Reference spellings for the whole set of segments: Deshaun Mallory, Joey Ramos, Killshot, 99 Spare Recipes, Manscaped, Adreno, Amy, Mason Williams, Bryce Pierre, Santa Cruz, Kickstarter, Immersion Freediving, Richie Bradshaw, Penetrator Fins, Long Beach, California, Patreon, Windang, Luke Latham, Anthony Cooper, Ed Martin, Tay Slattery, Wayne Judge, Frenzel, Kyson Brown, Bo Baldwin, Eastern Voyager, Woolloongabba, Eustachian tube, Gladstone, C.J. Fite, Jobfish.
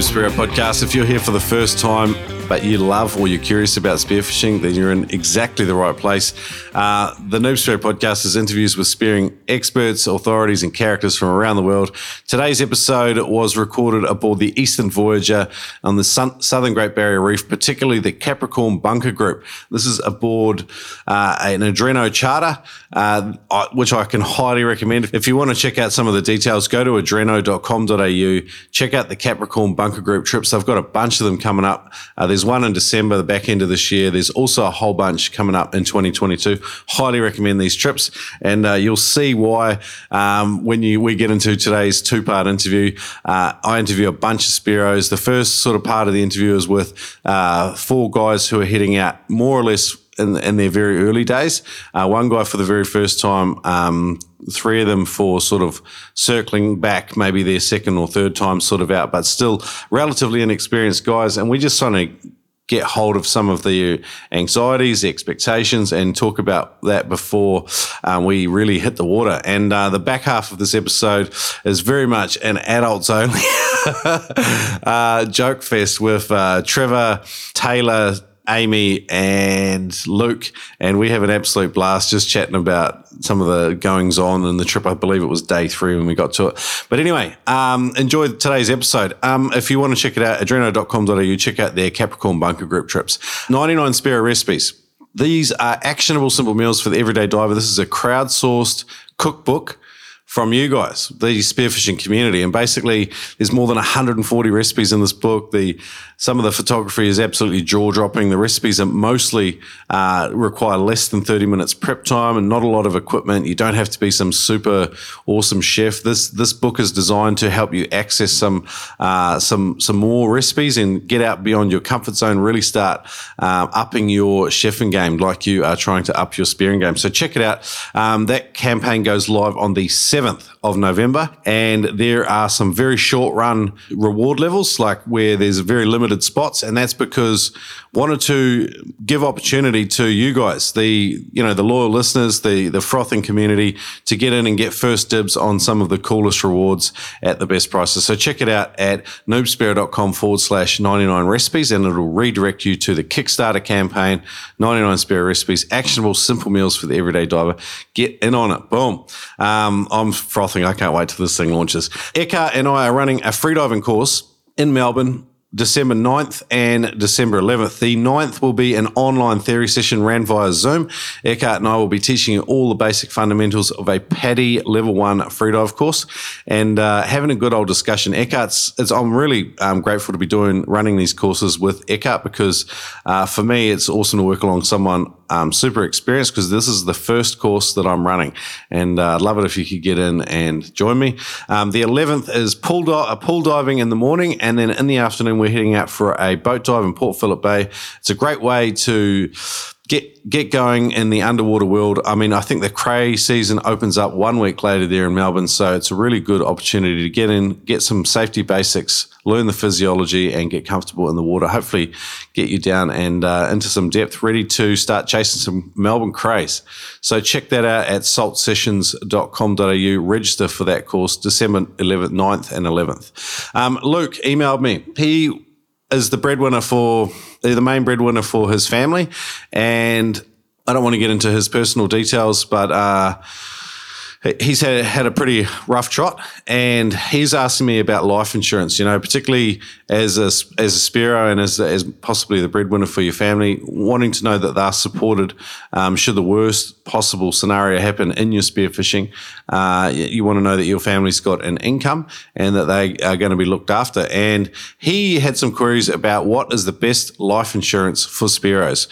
Noob Spear Podcast. If you're here for the first time, but you love or you're curious about spearfishing, then you're in exactly the right place. The Noob Spear Podcast is interviews with spearing experts, authorities, and characters from around the world. Today's episode was recorded aboard the Eastern Voyager on the Southern Great Barrier Reef, particularly the Capricorn Bunker Group. This is aboard an Adreno charter, which I can highly recommend. If you want to check out some of the details, go to adreno.com.au, check out the Capricorn Bunker Group trips. They've got a bunch of them coming up. There's one in December, the back end of this year. There's also a whole bunch coming up in 2022. Highly recommend these trips, and you'll see why when we get into today's two-part interview. I interview a bunch of spearos. The first sort of part of the interview is with four guys who are heading out more or less in their very early days. One guy for the very first time, three of them for sort of circling back, maybe their second or third time sort of out, but still relatively inexperienced guys. And we just sort of get hold of some of the anxieties, the expectations, and talk about that before we really hit the water. And the back half of this episode is very much an adults only joke fest with Trevor Taylor, Amy and Luke, and we have an absolute blast just chatting about some of the goings on in the trip. I believe it was day three when we got to it. But anyway, enjoy today's episode. If you want to check it out, adreno.com.au, check out their Capricorn Bunker Group trips. 99 Spare Recipes. These are actionable, simple meals for the everyday diver. This is a crowdsourced cookbook from you guys, the spearfishing community. And basically, there's more than 140 recipes in this book. Some of the photography is absolutely jaw-dropping. The recipes are mostly require less than 30 minutes prep time and not a lot of equipment. You don't have to be some super awesome chef. This book is designed to help you access some more recipes and get out beyond your comfort zone, really start upping your chefing game like you are trying to up your spearing game. So check it out. That campaign goes live on the 7th of November, and there are some very short run reward levels, like where there's very limited spots, and that's because wanted to give opportunity to you guys, the loyal listeners, the frothing community, to get in and get first dibs on some of the coolest rewards at the best prices. So check it out at noobspera.com/99 recipes, and it'll redirect you to the Kickstarter campaign, 99 Spare Recipes, actionable, simple meals for the everyday diver. Get in on it. Boom. I'm frothing. I can't wait till this thing launches. Eka and I are running a freediving course in Melbourne, December 9th and December 11th. The 9th will be an online theory session ran via Zoom. Eckhart and I will be teaching you all the basic fundamentals of a PADI Level 1 freedive course and having a good old discussion. I'm really grateful to be running these courses with Eckhart because for me it's awesome to work along someone super experienced, because this is the first course that I'm running, and I'd love it if you could get in and join me. The 11th is pool diving in the morning, and then in the afternoon we're heading out for a boat dive in Port Phillip Bay. It's a great way to get going in the underwater world. I mean, I think the cray season opens up 1 week later there in Melbourne, so it's a really good opportunity to get in, get some safety basics, learn the physiology, and get comfortable in the water. Hopefully get you down and into some depth, ready to start chasing some Melbourne crays. So check that out at saltsessions.com.au. Register for that course, December 11th, 9th and 11th. Luke emailed me. He is the main breadwinner for his family, and I don't want to get into his personal details, but he's had a pretty rough trot, and he's asking me about life insurance, particularly as a spearo and as possibly the breadwinner for your family, wanting to know that they're supported should the worst possible scenario happen in your spearfishing. You want to know that your family's got an income and that they are going to be looked after. And he had some queries about what is the best life insurance for spearos,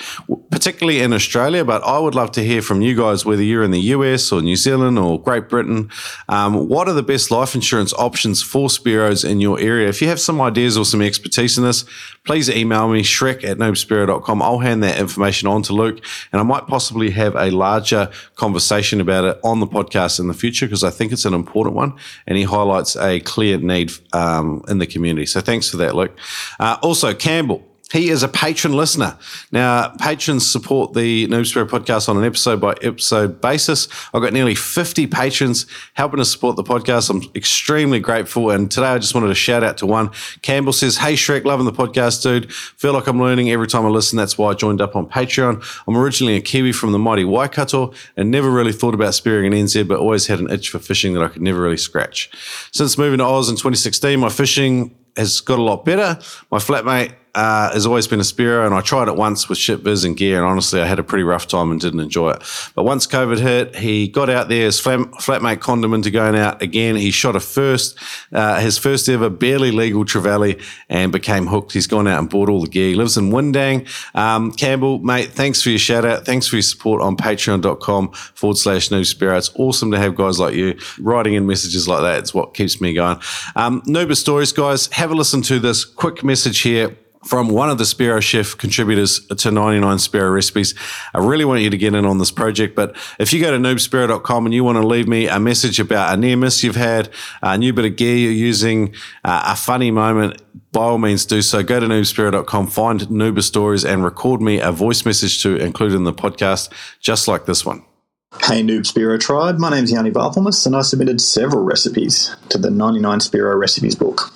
particularly in Australia, but I would love to hear from you guys, whether you're in the US or New Zealand or Great Britain. What are the best life insurance options for spearos in your area? If you have some ideas or some expertise in this, please email me, shrek@noobspearo.com. I'll hand that information on to Luke, and I might possibly have a larger conversation about it on the podcast in the future, because I think it's an important one, and he highlights a clear need in the community. So thanks for that, Luke. Also, Campbell. He is a patron listener. Now, patrons support the Noob Spear podcast on an episode-by-episode basis. I've got nearly 50 patrons helping to support the podcast. I'm extremely grateful, and today I just wanted to shout out to one. Campbell says, "Hey, Shrek, loving the podcast, dude. Feel like I'm learning every time I listen. That's why I joined up on Patreon. I'm originally a Kiwi from the mighty Waikato and never really thought about spearing in NZ, but always had an itch for fishing that I could never really scratch. Since moving to Oz in 2016, my fishing has got a lot better. My flatmate has always been a spearer, and I tried it once with shit biz and gear, and honestly I had a pretty rough time and didn't enjoy it. But once COVID hit, he got out there. His flatmate conned him into going out again. He shot his first ever barely legal trevally and became hooked. He's gone out and bought all the gear. He lives in Windang. Campbell, mate, thanks for your shout out. Thanks for your support on patreon.com/Noob Spear. It's awesome to have guys like you writing in messages like that. It's what keeps me going. Noober Stories, guys, have a listen to this quick message here from one of the Spearo Chef contributors to 99 Spare Recipes. I really want you to get in on this project, but if you go to noobspearo.com and you want to leave me a message about a near miss you've had, a new bit of gear you're using, a funny moment, by all means do so. Go to noobspearo.com, find Noober Stories, and record me a voice message to include in the podcast, just like this one. Hey Noob Spearo Tribe, my name's Yanni Barthelmus, and I submitted several recipes to the 99 Spearo Recipes book.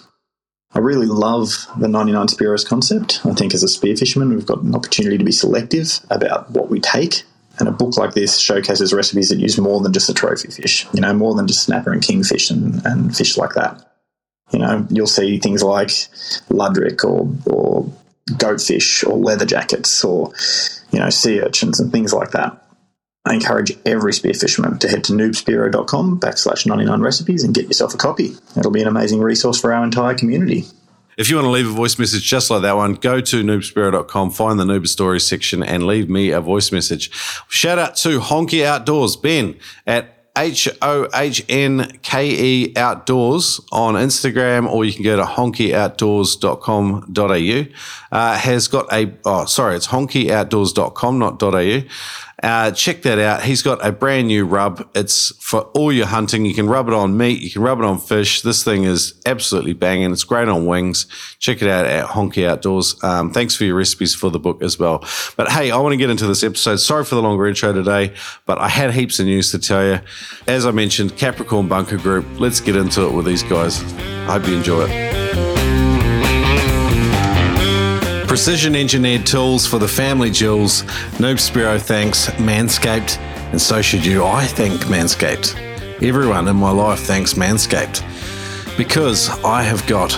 I really love the 99 Spearos concept. I think as a spearfisherman, we've got an opportunity to be selective about what we take. And a book like this showcases recipes that use more than just a trophy fish, you know, more than just snapper and kingfish and fish like that. You know, you'll see things like ludric or goatfish or leather jackets or, you know, sea urchins and things like that. I encourage every spearfisherman to head to noobspearo.com/99recipes and get yourself a copy. It'll be an amazing resource for our entire community. If you want to leave a voice message just like that one, go to noobspearo.com, find the Noober Stories section and leave me a voice message. Shout out to Hohnke Outdoors, Ben, at Hohnke Outdoors on Instagram, or you can go to hohnkeoutdoors.com.au. It's hohnkeoutdoors.com, not .au. Check that out. He's got a brand new rub. It's for all your hunting. You can rub it on meat. You can rub it on fish. This thing is absolutely banging. It's great on wings. Check it out at Hohnke Outdoors. Thanks for your recipes for the book as well. But hey, I want to get into this episode. Sorry for the longer intro today, but I had heaps of news to tell you. As I mentioned, Capricorn Bunker Group. Let's get into it with these guys. I hope you enjoy it. Precision engineered tools for the family jewels. Noob Spearo thanks Manscaped, and so should you. I thank Manscaped. Everyone in my life thanks Manscaped because I have got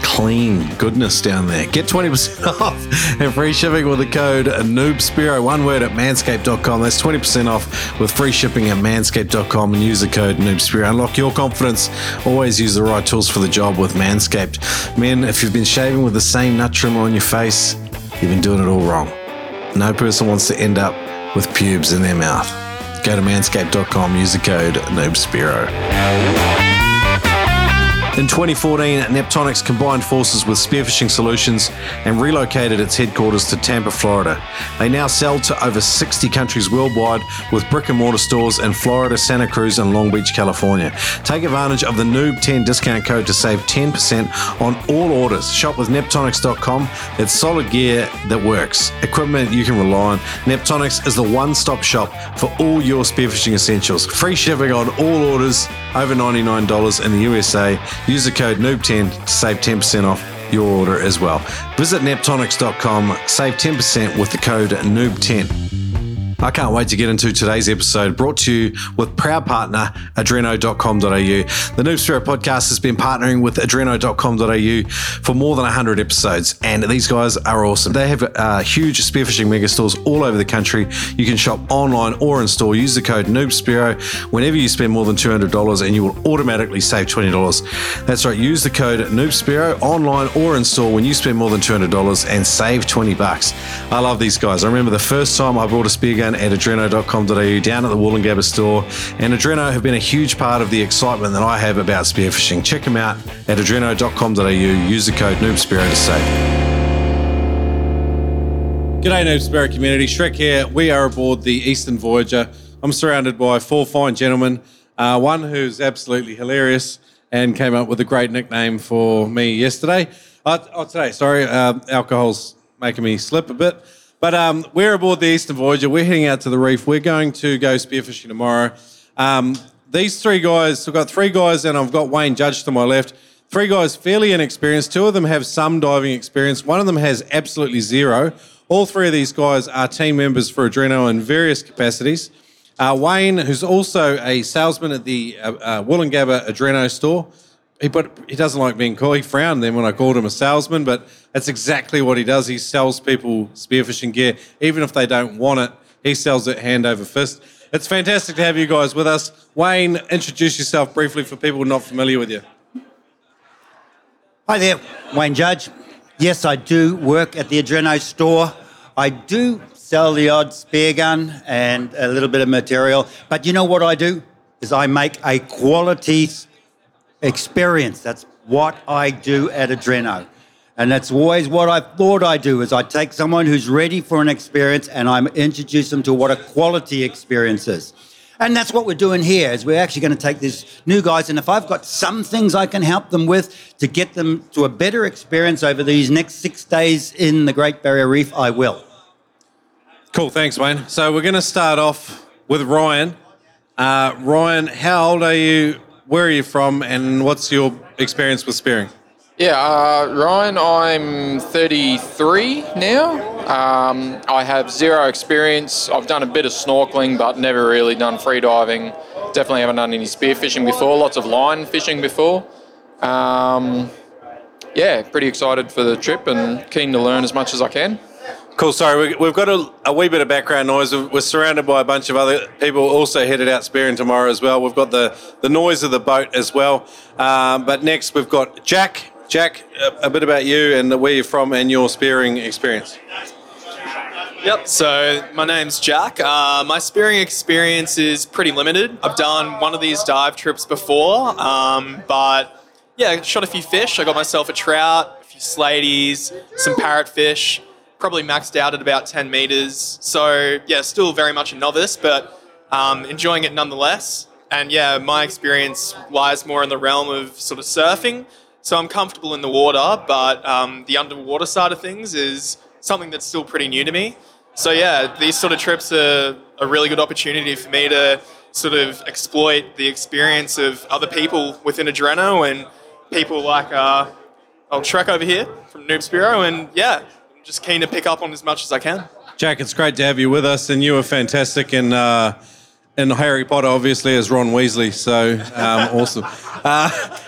clean goodness down there. Get 20% off and free shipping with the code NoobSpearo, one word, at manscaped.com. That's 20% off with free shipping at manscaped.com and use the code NoobSpearo. Unlock your confidence. Always use the right tools for the job with Manscaped. Men, if you've been shaving with the same nut trimmer on your face, you've been doing it all wrong. No person wants to end up with pubes in their mouth. Go to manscaped.com, use the code NoobSpearo. In 2014, Neptonics combined forces with Spearfishing Solutions and relocated its headquarters to Tampa, Florida. They now sell to over 60 countries worldwide with brick and mortar stores in Florida, Santa Cruz, and Long Beach, California. Take advantage of the Noob10 discount code to save 10% on all orders. Shop with Neptonics.com. It's solid gear that works, equipment you can rely on. Neptonics is the one-stop shop for all your spearfishing essentials. Free shipping on all orders over $99 in the USA. Use the code NOOB10 to save 10% off your order as well. Visit Neptonics.com, save 10% with the code NOOB10. I can't wait to get into today's episode, brought to you with proud partner Adreno.com.au. The Noob Spearo podcast has been partnering with Adreno.com.au for more than 100 episodes, and these guys are awesome. They have huge spearfishing mega stores all over the country. You can shop online or in store. Use the code Noob Spearo whenever you spend more than $200 and you will automatically save $20. That's right, use the code Noob Spearo online or in store when you spend more than $200 and save $20. I love these guys. I remember the first time I bought a spear gun at adreno.com.au down at the Woolloongabba store, and Adreno have been a huge part of the excitement that I have about spearfishing. Check them out at adreno.com.au. Use the code Noob Spearo to save. G'day Noob Spearo community, Shrek here. We are aboard the Eastern Voyager. I'm surrounded by four fine gentlemen, one who's absolutely hilarious and came up with a great nickname for me yesterday. Today, alcohol's making me slip a bit. But we're aboard the Eastern Voyager. We're heading out to the reef. We're going to go spearfishing tomorrow. These three guys, so I've got three guys and I've got Wayne Judge to my left. Three guys fairly inexperienced. Two of them have some diving experience. One of them has absolutely zero. All three of these guys are team members for Adreno in various capacities. Wayne, who's also a salesman at the Woolloongabba Adreno store, he doesn't like being called. He frowned then when I called him a salesman, but that's exactly what he does. He sells people spearfishing gear. Even if they don't want it, he sells it hand over fist. It's fantastic to have you guys with us. Wayne, introduce yourself briefly for people not familiar with you. Hi there, Wayne Judge. Yes, I do work at the Adreno store. I do sell the odd spear gun and a little bit of material. But you know what I do? Is I make a quality experience. That's what I do at Adreno. And that's always what I thought I do, is I take someone who's ready for an experience and I introduce them to what a quality experience is. And that's what we're doing here, is we're actually going to take these new guys, and if I've got some things I can help them with to get them to a better experience over these next 6 days in the Great Barrier Reef, I will. Cool, thanks, Wayne. So we're going to start off with Ryan. Ryan, how old are you, where are you from, and what's your experience with spearing? Yeah, Ryan, I'm 33 now. I have zero experience. I've done a bit of snorkeling, but never really done freediving. Definitely haven't done any spearfishing before, lots of line fishing before. Yeah, pretty excited for the trip and keen to learn as much as I can. Cool, sorry, we've got a wee bit of background noise. We're surrounded by a bunch of other people also headed out spearing tomorrow as well. We've got the noise of the boat as well. But next we've got Jack. Jack, a bit about you and where you're from and your spearing experience. Yep, so my name's Jack. My spearing experience is pretty limited. I've done one of these dive trips before, but yeah, shot a few fish. I got myself a trout, a few slaties, some parrotfish, probably maxed out at about 10 metres. So yeah, still very much a novice, but enjoying it nonetheless. And yeah, my experience lies more in the realm of sort of surfing. So I'm comfortable in the water, but the underwater side of things is something that's still pretty new to me. So yeah, these sort of trips are a really good opportunity for me to sort of exploit the experience of other people within Adreno and people like old Trek over here from Noob Spear, and yeah, I'm just keen to pick up on as much as I can. Jack, it's great to have you with us, and you were fantastic in Harry Potter, obviously, as Ron Weasley, so awesome.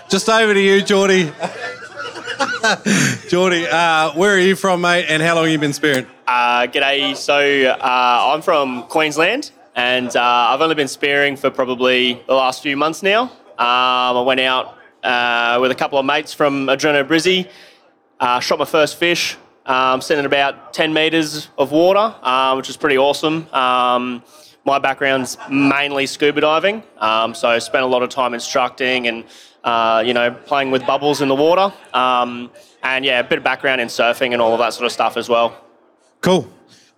Just over to you, Jordy. Jordy, where are you from, mate, and how long have you been spearing? G'day. So I'm from Queensland, and I've only been spearing for probably the last few months now. I went out with a couple of mates from Adreno Brizzy, shot my first fish, sent in about 10 metres of water, which was pretty awesome. My background's mainly scuba diving, so I spent a lot of time instructing and playing with bubbles in the water, and yeah, a bit of background in surfing and all of that sort of stuff as well. Cool.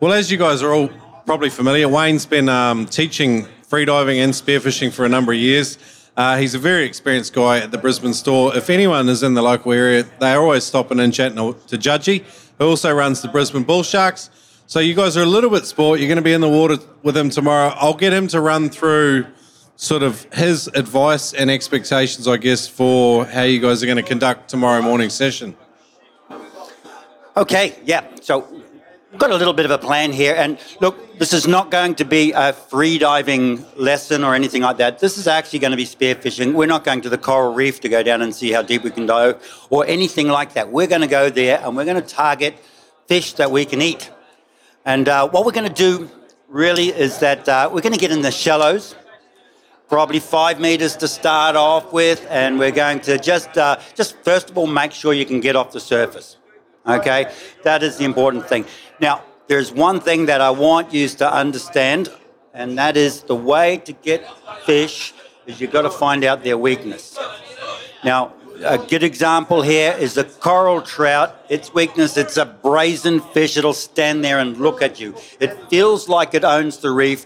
Well, as you guys are all probably familiar, Wayne's been teaching freediving and spearfishing for a number of years. He's a very experienced guy at the Brisbane store. If anyone is in the local area, they're always stopping and chatting to Judgy, who also runs the Brisbane Bull Sharks. So you guys are a little bit sport. You're going to be in the water with him tomorrow. I'll get him to run through sort of his advice and expectations, I guess, for how you guys are going to conduct tomorrow morning session. Okay, yeah. So we've got a little bit of a plan here. And look, this is not going to be a freediving lesson or anything like that. This is actually going to be spearfishing. We're not going to the coral reef to go down and see how deep we can dive or anything like that. We're going to go there and we're going to target fish that we can eat. And what we're going to do really is that we're going to get in the shallows, probably 5 meters to start off with, and we're going to just first of all make sure you can get off the surface. Okay, that is the important thing. Now, there's one thing that I want you to understand, and that is the way to get fish is you've got to find out their weakness. Now, a good example here is the coral trout. Its weakness, it's a brazen fish. It'll stand there and look at you. It feels like it owns the reef.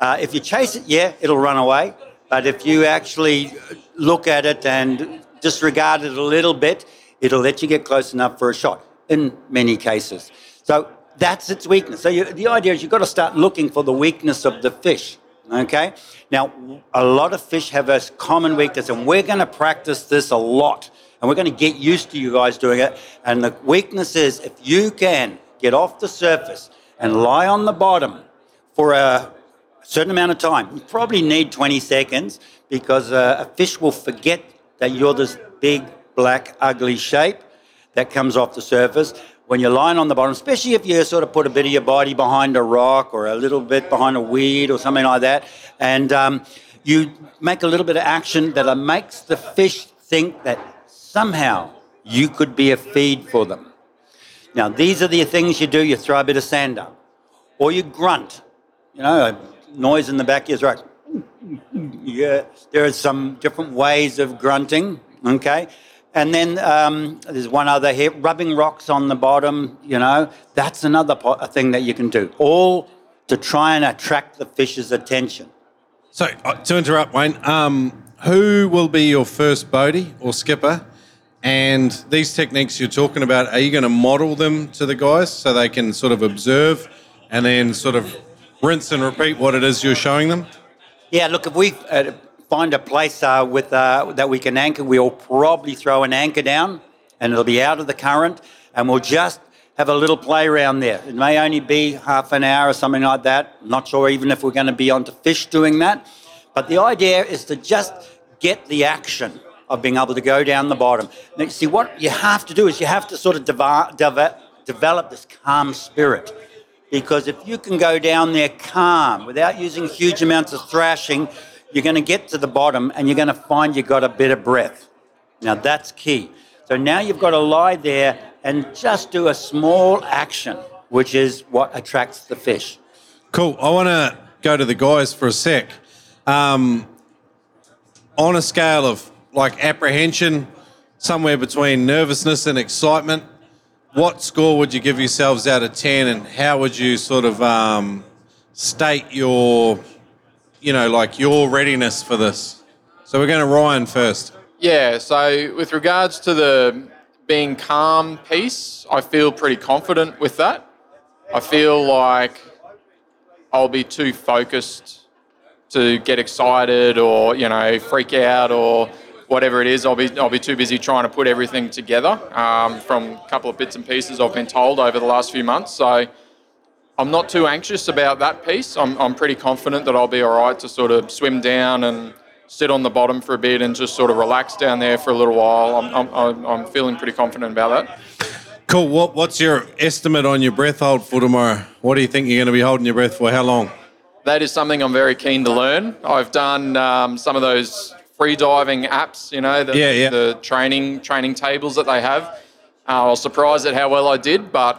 If you chase it, yeah, it'll run away. But if you actually look at it and disregard it a little bit, it'll let you get close enough for a shot in many cases. So that's its weakness. So the idea is you've got to start looking for the weakness of the fish, okay? Now, a lot of fish have a common weakness, and we're going to practice this a lot, and we're going to get used to you guys doing it. And the weakness is if you can get off the surface and lie on the bottom for a certain amount of time, you probably need 20 seconds because a fish will forget that you're this big, black, ugly shape that comes off the surface. When you're lying on the bottom, especially if you sort of put a bit of your body behind a rock or a little bit behind a weed or something like that, and you make a little bit of action that makes the fish think that somehow you could be a feed for them. Now, these are the things you do. You throw a bit of sand up, or you grunt, you know, a noise in the back of your throat. Yeah, there are some different ways of grunting, okay? And then there's one other here, rubbing rocks on the bottom, you know. That's another thing that you can do, all to try and attract the fish's attention. So, to interrupt, Wayne, who will be your first boatie or skipper? And these techniques you're talking about, are you going to model them to the guys so they can sort of observe and then sort of rinse and repeat what it is you're showing them? Yeah, look, if we... find a place with that we can anchor. We'll probably throw an anchor down and it'll be out of the current, and we'll just have a little play around there. It may only be half an hour or something like that. I'm not sure even if we're going to be onto fish doing that. But the idea is to just get the action of being able to go down the bottom. Now, you see, what you have to do is you have to sort of develop this calm spirit, because if you can go down there calm without using huge amounts of thrashing, you're going to get to the bottom and you're going to find you've got a bit of breath. Now, that's key. So now you've got to lie there and just do a small action, which is what attracts the fish. Cool. I want to go to the guys for a sec. On a scale of, like, apprehension, somewhere between nervousness and excitement, what score would you give yourselves out of 10, and how would you sort of state your... you know, like your readiness for this? So we're going to Ryan first. Yeah, so with regards to the being calm piece, I feel pretty confident with that. I feel like I'll be too focused to get excited or, you know, freak out or whatever it is. I'll be too busy trying to put everything together from a couple of bits and pieces I've been told over the last few months. So I'm not too anxious about that piece. I'm pretty confident that I'll be all right to sort of swim down and sit on the bottom for a bit and just sort of relax down there for a little while. I'm feeling pretty confident about that. Cool. What's your estimate on your breath hold for tomorrow? What do you think you're going to be holding your breath for? How long? That is something I'm very keen to learn. I've done some of those free diving apps, you know, the training tables that they have. I was surprised at how well I did, but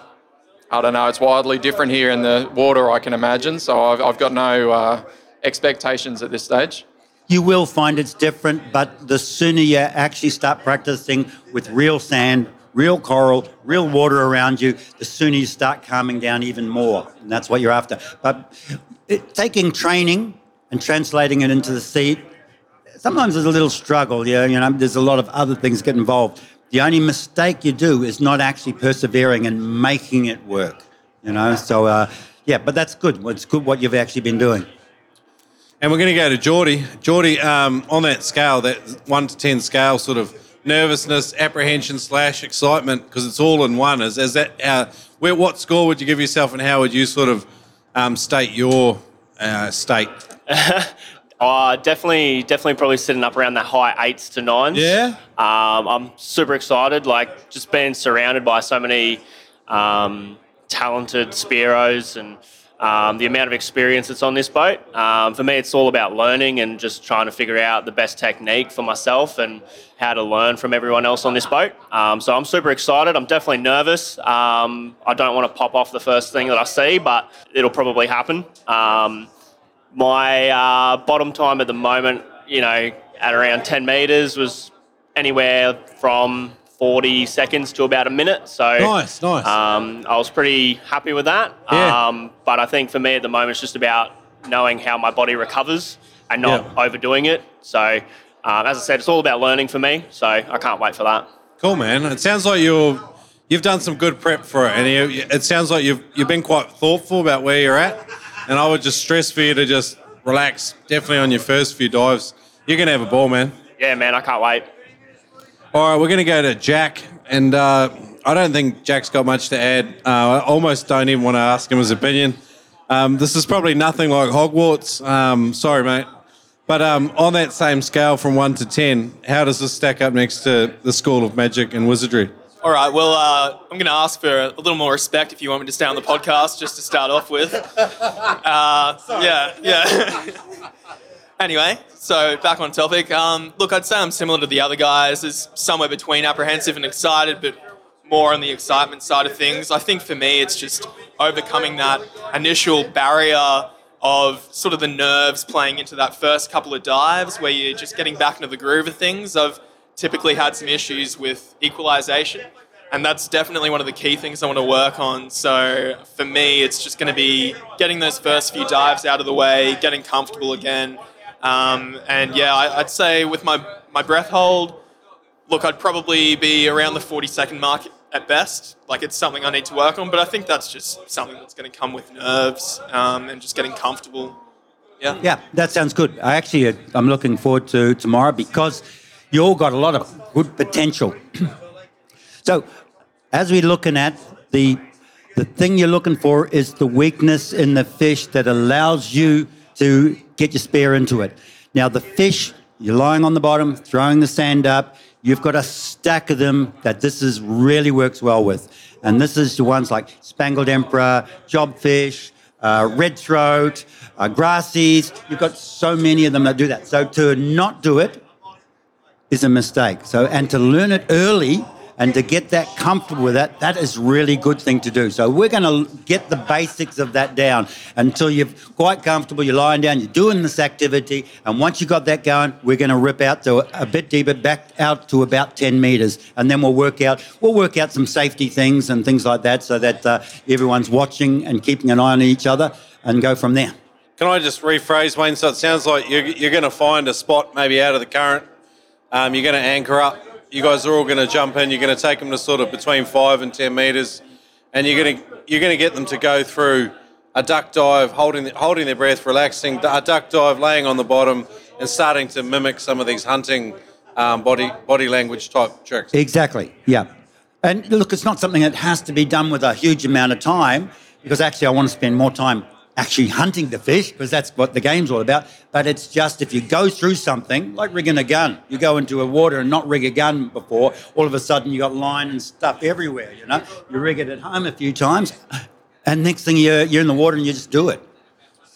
I don't know, it's wildly different here in the water, I can imagine, so I've got no expectations at this stage. You will find it's different, but the sooner you actually start practicing with real sand, real coral, real water around you, the sooner you start calming down even more, and that's what you're after. But taking training and translating it into the sea, sometimes there's a little struggle, you know, there's a lot of other things get involved. The only mistake you do is not actually persevering and making it work, you know. So, but that's good. It's good what you've actually been doing. And we're going to go to Jordy. Jordy, on that scale, that 1 to 10 scale, sort of nervousness, apprehension / excitement, because it's all in one, is that what score would you give yourself, and how would you sort of state your state? Definitely probably sitting up around the high 8s to 9s. Yeah. I'm super excited, like just being surrounded by so many talented Spearos and the amount of experience that's on this boat. For me, it's all about learning and just trying to figure out the best technique for myself and how to learn from everyone else on this boat. So I'm super excited. I'm definitely nervous. I don't want to pop off the first thing that I see, but it'll probably happen. My bottom time at the moment, you know, at around 10 metres was anywhere from 40 seconds to about a minute. So nice. I was pretty happy with that. Yeah. But I think for me at the moment it's just about knowing how my body recovers and not overdoing it. So as I said, it's all about learning for me. So I can't wait for that. Cool, man. It sounds like you're You've done some good prep for it, and it sounds like you've been quite thoughtful about where you're at. And I would just stress for you to just relax, definitely on your first few dives. You're going to have a ball, man. Yeah, man, I can't wait. All right, we're going to go to Jack, and I don't think Jack's got much to add. I almost don't even want to ask him his opinion. This is probably nothing like Hogwarts. Sorry, mate. But on that same scale from 1 to 10, how does this stack up next to the School of Magic and Wizardry? All right, well, I'm going to ask for a little more respect if you want me to stay on the podcast, just to start off with. Yeah. Anyway, so back on topic. Look, I'd say I'm similar to the other guys. It's somewhere between apprehensive and excited, but more on the excitement side of things. I think for me, it's just overcoming that initial barrier of sort of the nerves playing into that first couple of dives where you're just getting back into the groove of things. I've typically had some issues with equalization, and that's definitely one of the key things I want to work on. So for me, it's just going to be getting those first few dives out of the way, getting comfortable again. And yeah, I'd say with my breath hold, look, I'd probably be around the 40-second mark at best. Like, it's something I need to work on, but I think that's just something that's going to come with nerves and just getting comfortable. Yeah, that sounds good. I'm looking forward to tomorrow because you all got a lot of good potential. So as we're looking at, the thing you're looking for is the weakness in the fish that allows you to get your spear into it. Now the fish, you're lying on the bottom, throwing the sand up, you've got a stack of them that this is really works well with. And this is the ones like Spangled Emperor, Jobfish, Red Throat, Grassies. You've got so many of them that do that. So to not do it is a mistake. So, and to learn it early and to get that comfortable with that is really good thing to do. So we're going to get the basics of that down until you're quite comfortable, you're lying down, you're doing this activity, and once you got that going, we're going to rip out to a bit deeper, back out to about 10 metres, and then we'll work out some safety things and things like that so that everyone's watching and keeping an eye on each other and go from there. Can I just rephrase, Wayne? So it sounds like you're going to find a spot maybe out of the current, you're going to anchor up, you guys are all going to jump in, you're going to take them to sort of between 5 and 10 metres, and you're going to get them to go through a duck dive, holding their breath, relaxing, a duck dive, laying on the bottom, and starting to mimic some of these hunting body language type tricks. Exactly, yeah. And look, it's not something that has to be done with a huge amount of time, because actually I want to spend more time actually hunting the fish, because that's what the game's all about. But it's just, if you go through something, like rigging a gun, you go into a water and not rig a gun before, all of a sudden you got line and stuff everywhere, you know. You rig it at home a few times, and next thing you're in the water and you just do it.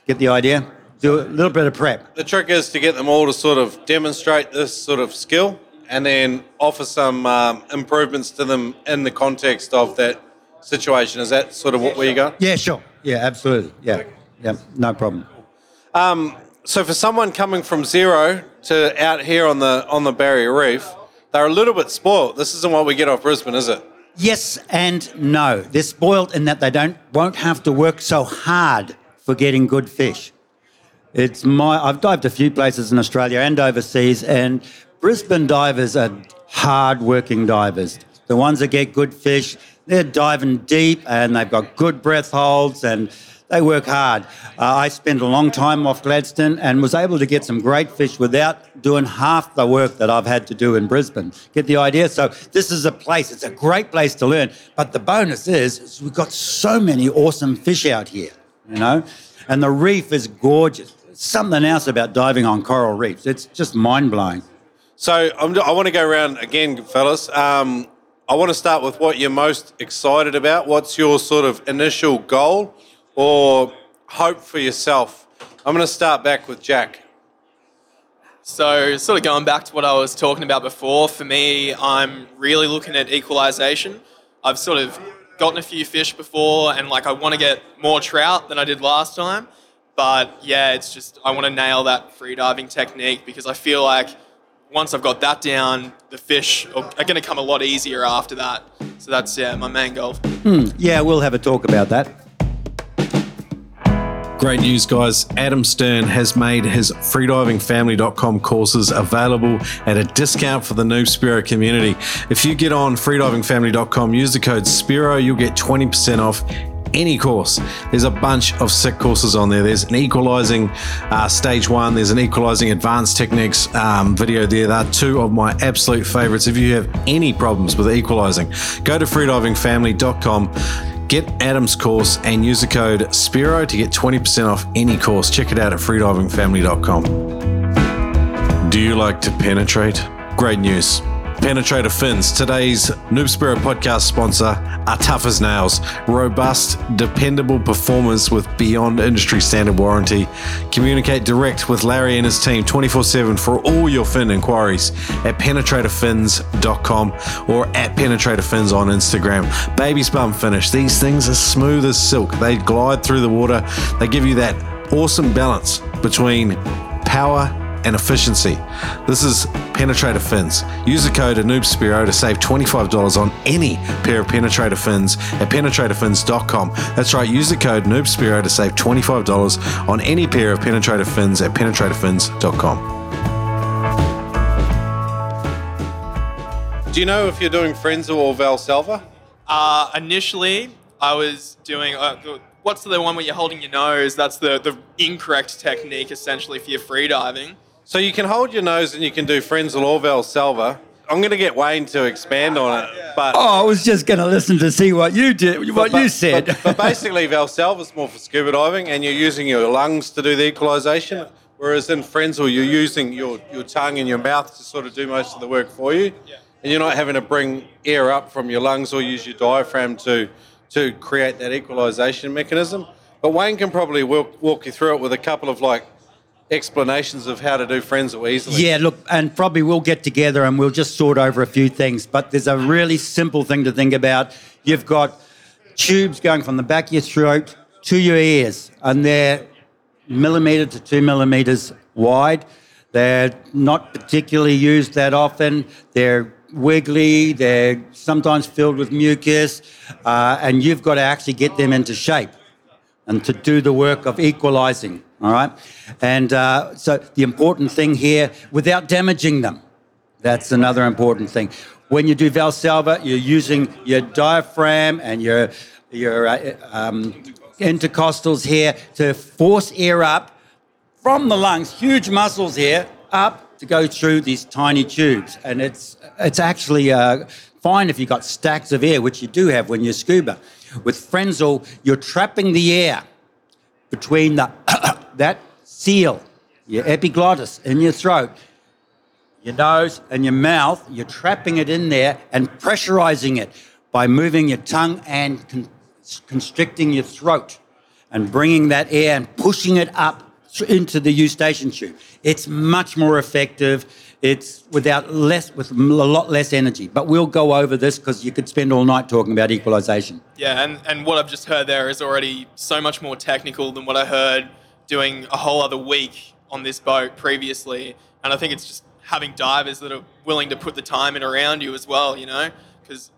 Get the idea? Do a little bit of prep. The trick is to get them all to sort of demonstrate this sort of skill and then offer some improvements to them in the context of that situation. Is that sort of where you go? Yeah, sure. Yeah, absolutely. Yeah, no problem. So for someone coming from zero to out here on the Barrier Reef, they're a little bit spoiled. This isn't what we get off Brisbane, is it? Yes and no. They're spoiled in that they won't have to work so hard for getting good fish. I've dived a few places in Australia and overseas, and Brisbane divers are hard-working divers. The ones that get good fish, they're diving deep and they've got good breath holds and they work hard. I spent a long time off Gladstone and was able to get some great fish without doing half the work that I've had to do in Brisbane. Get the idea? So this is a place, it's a great place to learn. But the bonus is we've got so many awesome fish out here, you know, and the reef is gorgeous. Something else about diving on coral reefs. It's just mind-blowing. So I want to go around again, fellas. I want to start with what you're most excited about. What's your sort of initial goal or hope for yourself? I'm going to start back with Jack. So sort of going back to what I was talking about before, for me, I'm really looking at equalization. I've sort of gotten a few fish before and I want to get more trout than I did last time. But yeah, it's just, I want to nail that freediving technique because I feel like once I've got that down, the fish are going to come a lot easier after that. So that's, my main goal. Yeah, we'll have a talk about that. Great news, guys. Adam Stern has made his freedivingfamily.com courses available at a discount for the Noob Spiro community. If you get on freedivingfamily.com, use the code Spiro, you'll get 20% off any course. There's a bunch of sick courses on there. There's an equalizing stage one, there's an equalizing advanced techniques video there. They are two of my absolute favorites. If you have any problems with equalizing, go to freedivingfamily.com, get Adam's course and use the code Spiro to get 20% off any course. Check it out at freedivingfamily.com. Do you like to penetrate? Great news. Penetrator Fins, today's Noob Spiro podcast sponsor, are tough as nails. Robust, dependable performers with beyond industry standard warranty. Communicate direct with Larry and his team 24/7 for all your fin inquiries at penetratorfins.com or at penetratorfins on Instagram. Baby's bum finish. These things are smooth as silk. They glide through the water. They give you that awesome balance between power and efficiency. This is Penetrator Fins. Use the code NoobSpiro to save $25 on any pair of Penetrator Fins at penetratorfins.com. That's right, use the code NoobSpiro to save $25 on any pair of Penetrator Fins at penetratorfins.com. Do you know if you're doing Frenzel or Valsalva? Initially, I was doing... what's the one where you're holding your nose? That's the incorrect technique, essentially, for your freediving. So you can hold your nose and you can do Frenzel or Valsalva. I'm going to get Wayne to expand on it. Yeah. But I was just going to listen to see what you did, you said. But basically, Valsalva is more for scuba diving and you're using your lungs to do the equalisation, whereas in Frenzel, you're using your tongue and your mouth to sort of do most of the work for you. Yeah. And you're not having to bring air up from your lungs or use your diaphragm to create that equalisation mechanism. But Wayne can probably walk you through it with a couple of, explanations of how to do Frenzel easily. Yeah, look, and probably we'll get together and we'll just sort over a few things. But there's a really simple thing to think about. You've got tubes going from the back of your throat to your ears, and they're 1 millimetre to 2 millimetres wide. They're not particularly used that often. They're wiggly, they're sometimes filled with mucus, and you've got to actually get them into shape and to do the work of equalising, all right? And so the important thing here, without damaging them, that's another important thing. When you do Valsalva, you're using your diaphragm and your intercostals here to force air up from the lungs, huge muscles here, up, to go through these tiny tubes, and it's actually fine if you've got stacks of air, which you do have when you're scuba. With Frenzel, you're trapping the air between the that seal, your epiglottis in your throat, your nose and your mouth. You're trapping it in there and pressurizing it by moving your tongue and constricting your throat and bringing that air and pushing it up into the eustachian tube. It's much more effective. It's with a lot less energy. But we'll go over this because you could spend all night talking about equalization. Yeah, and what I've just heard there is already so much more technical than what I heard doing a whole other week on this boat previously. And I think it's just having divers that are willing to put the time in around you as well, you know, because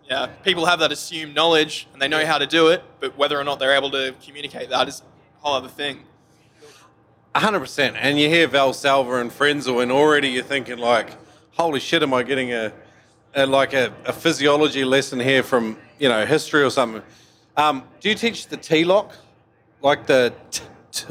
people have that assumed knowledge and they know how to do it, but whether or not they're able to communicate that is a whole other thing. 100%. And you hear Valsalva and Frenzel and already you're thinking holy shit, am I getting a physiology lesson here from, history or something. Do you teach the T-lock, the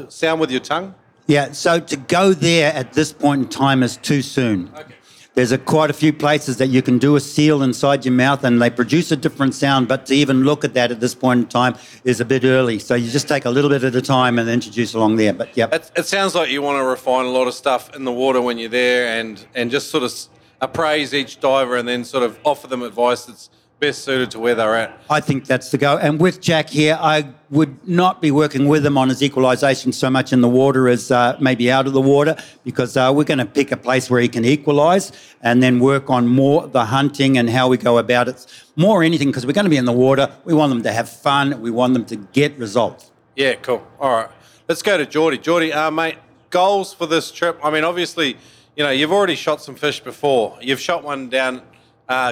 sound with your tongue? Yeah, so to go there at this point in time is too soon. Okay. There's quite a few places that you can do a seal inside your mouth and they produce a different sound, but to even look at that at this point in time is a bit early. So you just take a little bit at a time and introduce along there. But yeah, it sounds like you want to refine a lot of stuff in the water when you're there and just sort of appraise each diver and then sort of offer them advice that's best suited to where they're at. I think that's the go. And with Jack here, I would not be working with him on his equalisation so much in the water as maybe out of the water, because we're going to pick a place where he can equalise and then work on more the hunting and how we go about it. More anything, because we're going to be in the water. We want them to have fun. We want them to get results. Yeah, cool. All right. Let's go to Jordy. Jordy, mate, goals for this trip. I mean, obviously, you've already shot some fish before. You've shot one down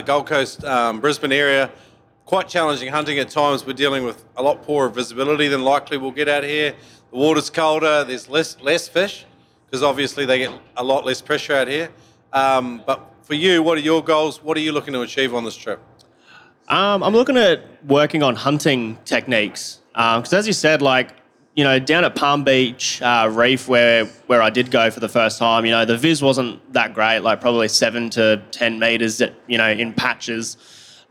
Gold Coast, Brisbane area. quite challenging hunting at times. We're dealing with a lot poorer visibility than likely we'll get out here. The water's colder. There's less fish because obviously they get a lot less pressure out here. But for you, what are your goals? What are you looking to achieve on this trip? I'm looking at working on hunting techniques because, as you said, like, you know, down at Palm Beach Reef where I did go for the first time, you know, the viz wasn't that great, like probably 7 to 10 meters, that, you know, in patches.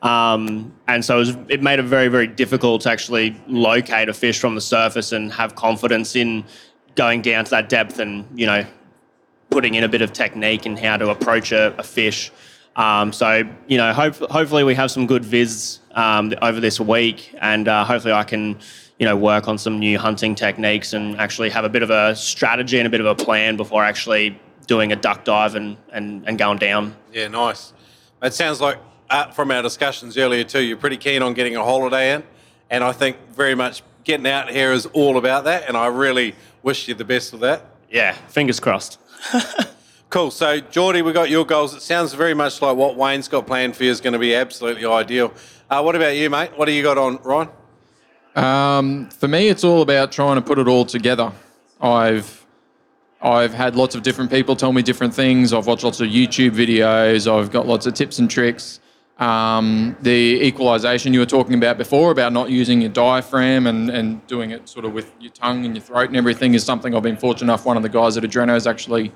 And so it made it very, very difficult to actually locate a fish from the surface and have confidence in going down to that depth and, you know, putting in a bit of technique in how to approach a fish. So, you know, hopefully we have some good viz over this week, and hopefully I can, you know, work on some new hunting techniques and actually have a bit of a strategy and a bit of a plan before actually doing a duck dive and going down. Yeah, nice. It sounds like from our discussions earlier too, you're pretty keen on getting a holiday in, and I think very much getting out here is all about that, and I really wish you the best with that. Yeah, fingers crossed. Cool. So, Jordy, we got your goals. It sounds very much like what Wayne's got planned for you is going to be absolutely ideal. What about you, mate? What do you got on, Ryan? For me, it's all about trying to put it all together. I've had lots of different people tell me different things. I've watched lots of YouTube videos. I've got lots of tips and tricks. The equalization you were talking about before, about not using your diaphragm and doing it sort of with your tongue and your throat and everything, is something I've been fortunate enough. One of the guys at Adreno has actually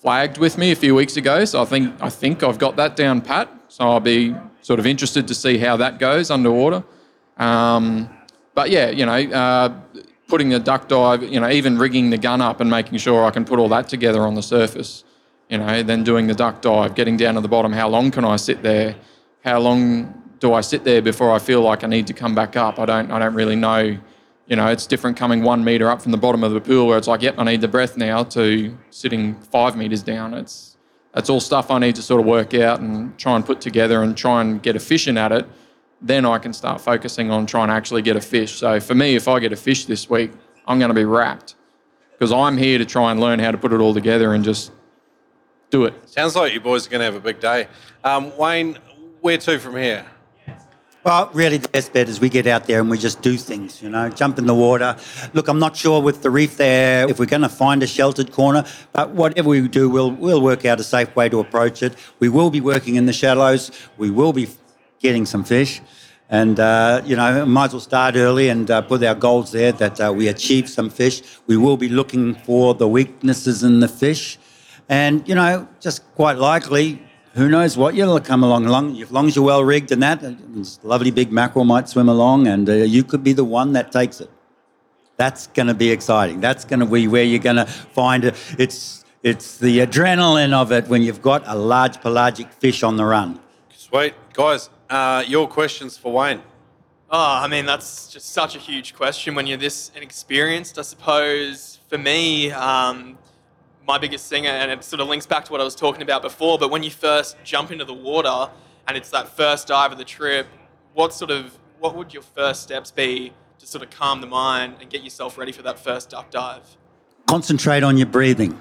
flagged with me a few weeks ago, so I think I've got that down pat. So I'll be sort of interested to see how that goes underwater. But yeah, you know, putting the duck dive, you know, even rigging the gun up and making sure I can put all that together on the surface, you know, then doing the duck dive, getting down to the bottom, how long can I sit there? How long do I sit there before I feel like I need to come back up? I don't really know. You know, it's different coming 1 meter up from the bottom of the pool where it's like, yep, I need the breath now, to sitting 5 meters down. That's all stuff I need to sort of work out and try and put together and try and get efficient at it. Then I can start focusing on trying to actually get a fish. So for me, if I get a fish this week, I'm going to be wrapped because I'm here to try and learn how to put it all together and just do it. Sounds like you boys are going to have a big day. Wayne, where to from here? Well, really the best bet is we get out there and we just do things, you know, jump in the water. Look, I'm not sure with the reef there if we're going to find a sheltered corner, but whatever we do, we'll work out a safe way to approach it. We will be working in the shallows. We will be getting some fish. And, you know, might as well start early and put our goals there that we achieve some fish. We will be looking for the weaknesses in the fish. And, you know, just quite likely... who knows what, you'll come along, as long as you're well rigged and that, this lovely big mackerel might swim along and you could be the one that takes it. That's going to be exciting. That's going to be where you're going to find it. It's the adrenaline of it when you've got a large pelagic fish on the run. Sweet. Guys, your questions for Wayne? Oh, I mean, that's just such a huge question when you're this inexperienced. I suppose for me... my biggest thing, and it sort of links back to what I was talking about before, but when you first jump into the water and it's that first dive of the trip, what would your first steps be to sort of calm the mind and get yourself ready for that first duck dive? Concentrate on your breathing.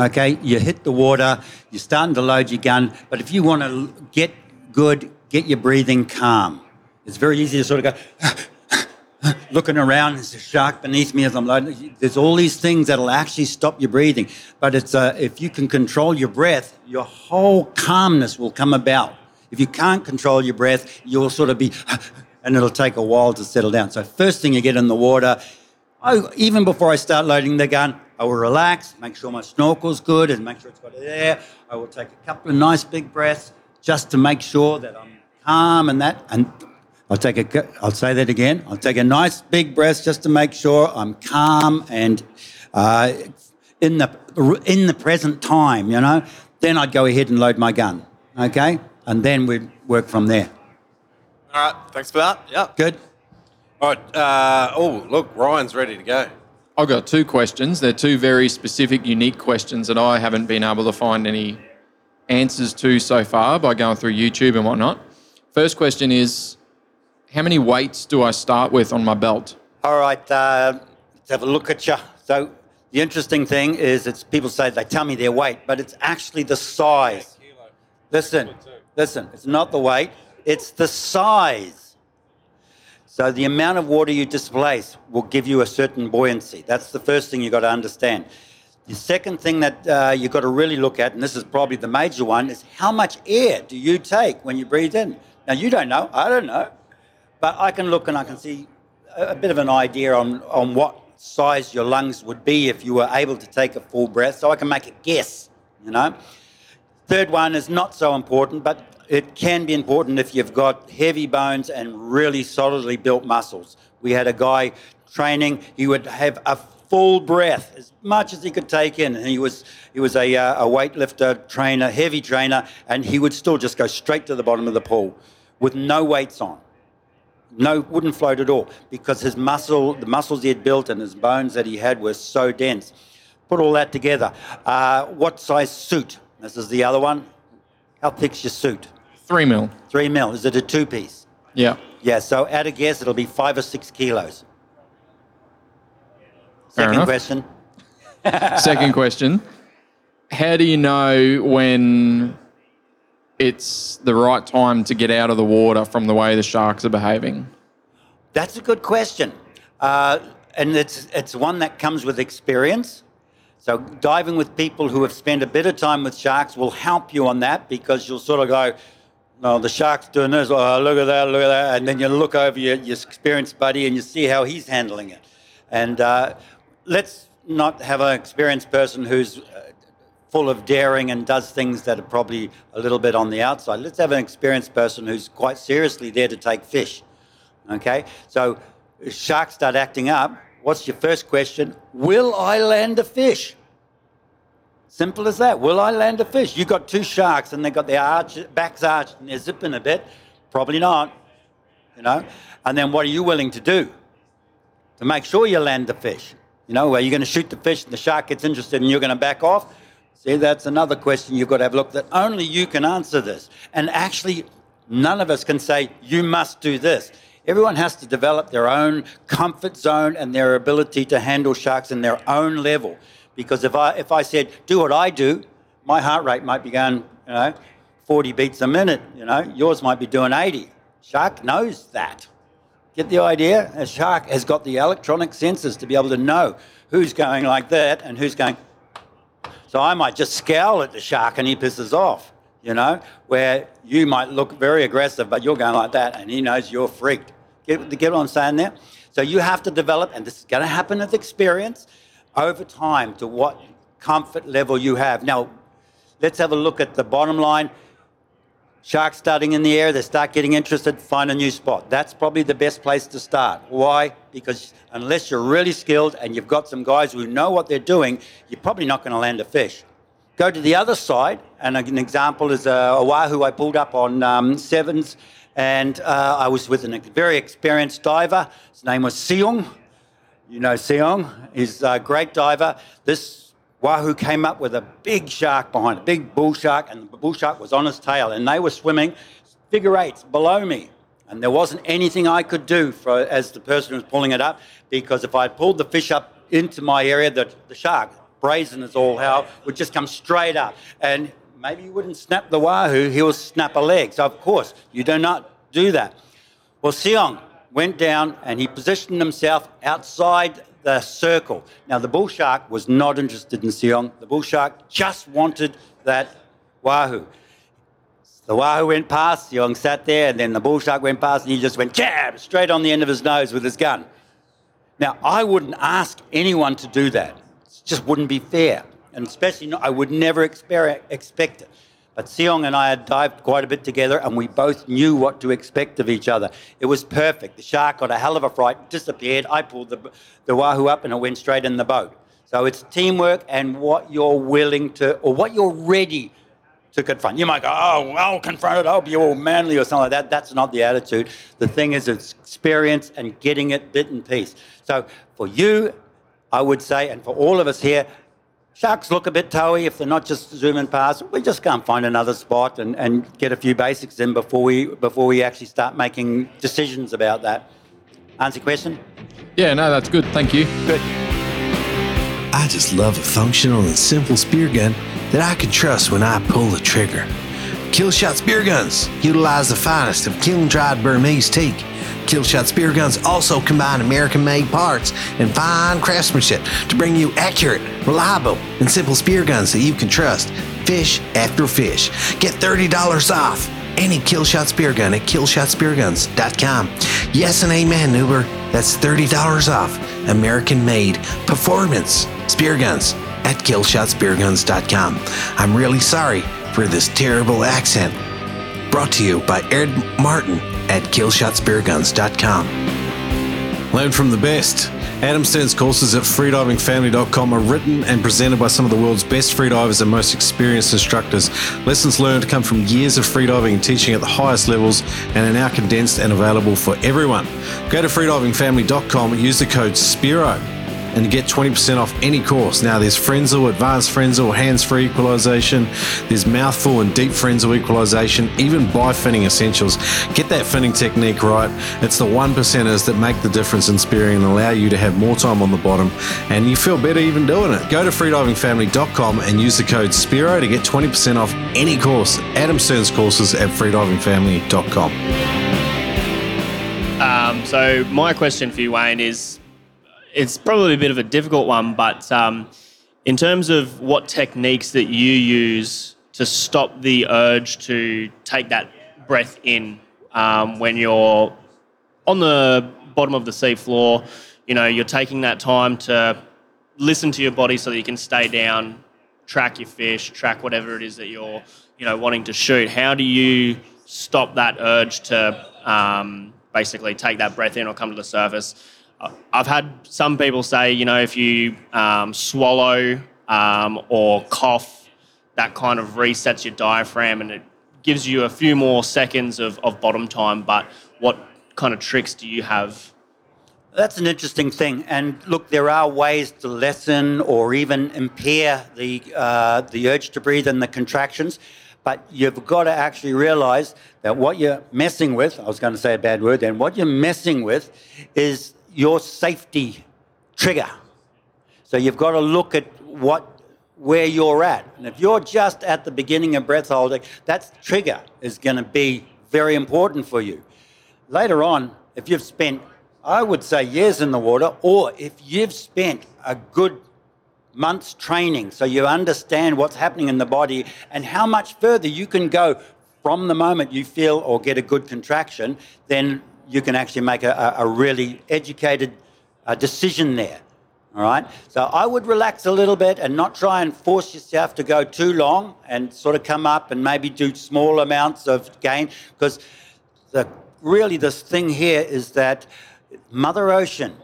Okay, you hit the water, you're starting to load your gun, but if you want to get good, get your breathing calm. It's very easy to sort of go... looking around, there's a shark beneath me as I'm loading. There's all these things that'll actually stop your breathing. But it's if you can control your breath, your whole calmness will come about. If you can't control your breath, you'll sort of be, and it'll take a while to settle down. So first thing you get in the water, even before I start loading the gun, I will relax, make sure my snorkel's good and make sure it's got air. I will take a couple of nice big breaths just to make sure that I'm calm and that, and I'll say that again. I'll take a nice big breath just to make sure I'm calm and in the present time, you know. Then I'd go ahead and load my gun, okay? And then we'd work from there. All right, thanks for that. Yeah, good. All right. Look, Ryan's ready to go. I've got two questions. They're two very specific, unique questions that I haven't been able to find any answers to so far by going through YouTube and whatnot. First question is... how many weights do I start with on my belt? All right, let's have a look at you. So the interesting thing is people say they tell me their weight, but it's actually the size. Listen, it's not the weight. It's the size. So the amount of water you displace will give you a certain buoyancy. That's the first thing you've got to understand. The second thing that you've got to really look at, and this is probably the major one, is how much air do you take when you breathe in? Now, you don't know. I don't know. But I can look and I can see a bit of an idea on what size your lungs would be if you were able to take a full breath. So I can make a guess, you know. Third one is not so important, but it can be important if you've got heavy bones and really solidly built muscles. We had a guy training. He would have a full breath, as much as he could take in. And he was a weightlifter trainer, heavy trainer, and he would still just go straight to the bottom of the pool with no weights on. No, wouldn't float at all because his muscle, the muscles he had built and his bones that he had were so dense. Put all that together. What size suit? This is the other one. How thick's your suit? 3 mil. 3 mil. Is it a two-piece? Yeah. Yeah, so at a guess, it'll be 5 or 6 kilos. Second question. Second question. How do you know when it's the right time to get out of the water from the way the sharks are behaving? That's a good question. And it's one that comes with experience. So diving with people who have spent a bit of time with sharks will help you on that because you'll sort of go, no, the shark's doing this. Oh, look at that. And then you look over your experienced buddy and you see how he's handling it. And let's not have an experienced person who's full of daring and does things that are probably a little bit on the outside. Let's have an experienced person who's quite seriously there to take fish, okay? So if sharks start acting up, what's your first question? Will I land a fish? Simple as that. Will I land a fish? You got two sharks and they've got their backs arched and they're zipping a bit. Probably not, you know? And then what are you willing to do to make sure you land the fish? You know, are you going to shoot the fish and the shark gets interested and you're going to back off? See, that's another question you've got to have a look that only you can answer this. And actually, none of us can say, you must do this. Everyone has to develop their own comfort zone and their ability to handle sharks in their own level. Because if I said, do what I do, my heart rate might be going, you know, 40 beats a minute, you know. Yours might be doing 80. Shark knows that. Get the idea? A shark has got the electronic sensors to be able to know who's going like that and who's going. So I might just scowl at the shark and he pisses off, you know, where you might look very aggressive, but you're going like that and he knows you're freaked. Get what I'm saying there? So you have to develop, and this is going to happen with experience, over time to what comfort level you have. Now, let's have a look at the bottom line. Sharks starting in the air, they start getting interested, find a new spot. That's probably the best place to start. Why? Because unless you're really skilled and you've got some guys who know what they're doing, you're probably not going to land a fish. Go to the other side, and an example is a wahoo I pulled up on Sevens, and I was with a very experienced diver. His name was Siung. You know Siung. He's a great diver. This wahoo came up with a big shark behind it, big bull shark, and the bull shark was on his tail, and they were swimming figure eights below me, and there wasn't anything I could do as the person who was pulling it up, because if I pulled the fish up into my area, the shark, brazen as all hell, would just come straight up, and maybe he wouldn't snap the wahoo, he'll snap a leg. So, of course, you do not do that. Well, Siung went down, and he positioned himself outside the circle. Now, the bull shark was not interested in Siung. The bull shark just wanted that wahoo. The wahoo went past, Siung sat there, and then the bull shark went past, and he just went jab straight on the end of his nose with his gun. Now, I wouldn't ask anyone to do that. It just wouldn't be fair, and especially I would never expect it. But Siung and I had dived quite a bit together, and we both knew what to expect of each other. It was perfect. The shark got a hell of a fright, disappeared. I pulled the wahoo up, and it went straight in the boat. So it's teamwork and what you're willing to, or what you're ready to confront. You might go, oh, I'll confront it. I'll be all manly or something like that. That's not the attitude. The thing is, it's experience and getting it bit in piece. So for you, I would say, and for all of us here, sharks look a bit toey if they're not just zooming past. We just can't find another spot and get a few basics in before we actually start making decisions about that. Answer your question? Yeah, no, that's good. Thank you. Good. I just love a functional and simple spear gun that I can trust when I pull the trigger. Killshot spear guns utilize the finest of kiln-dried Burmese teak. Killshot spear guns also combine American-made parts and fine craftsmanship to bring you accurate, reliable, and simple spear guns that you can trust. Fish after fish. Get $30 off any Killshot spear gun at killshotspearguns.com. Yes and amen, Uber. That's $30 off American-made performance spear guns at killshotspearguns.com. I'm really sorry for this terrible accent. Brought to you by Ed Martin at killshotspearguns.com. Learn from the best. Adam Stern's courses at freedivingfamily.com are written and presented by some of the world's best freedivers and most experienced instructors. Lessons learned come from years of freediving and teaching at the highest levels and are now condensed and available for everyone. Go to freedivingfamily.com and use the code SPIRO and get 20% off any course. Now there's Frenzel, Advanced Frenzel, Hands-Free Equalization, there's Mouthful and Deep Frenzel Equalization, even bi-finning essentials. Get that finning technique right. It's the 1%ers that make the difference in spearing and allow you to have more time on the bottom, and you feel better even doing it. Go to freedivingfamily.com and use the code SPIRO to get 20% off any course. Adam Stern's courses at freedivingfamily.com. So my question for you, Wayne, is, it's probably a bit of a difficult one, but in terms of what techniques that you use to stop the urge to take that breath in when you're on the bottom of the sea floor, you know, you're taking that time to listen to your body so that you can stay down, track your fish, track whatever it is that you're, you know, wanting to shoot. How do you stop that urge to basically take that breath in or come to the surface? I've had some people say, you know, if you swallow or cough, that kind of resets your diaphragm and it gives you a few more seconds of bottom time. But what kind of tricks do you have? That's an interesting thing. And look, there are ways to lessen or even impair the urge to breathe and the contractions. But you've got to actually realise that what you're messing with, I was going to say a bad word then, what you're messing with is your safety trigger. So you've got to look at where you're at. And if you're just at the beginning of breath holding, that trigger is going to be very important for you. Later on, if you've spent, I would say, years in the water, or if you've spent a good month's training so you understand what's happening in the body and how much further you can go from the moment you feel or get a good contraction, then you can actually make a really educated decision there, all right? So I would relax a little bit and not try and force yourself to go too long and sort of come up and maybe do small amounts of gain, because really this thing here is that Mother Ocean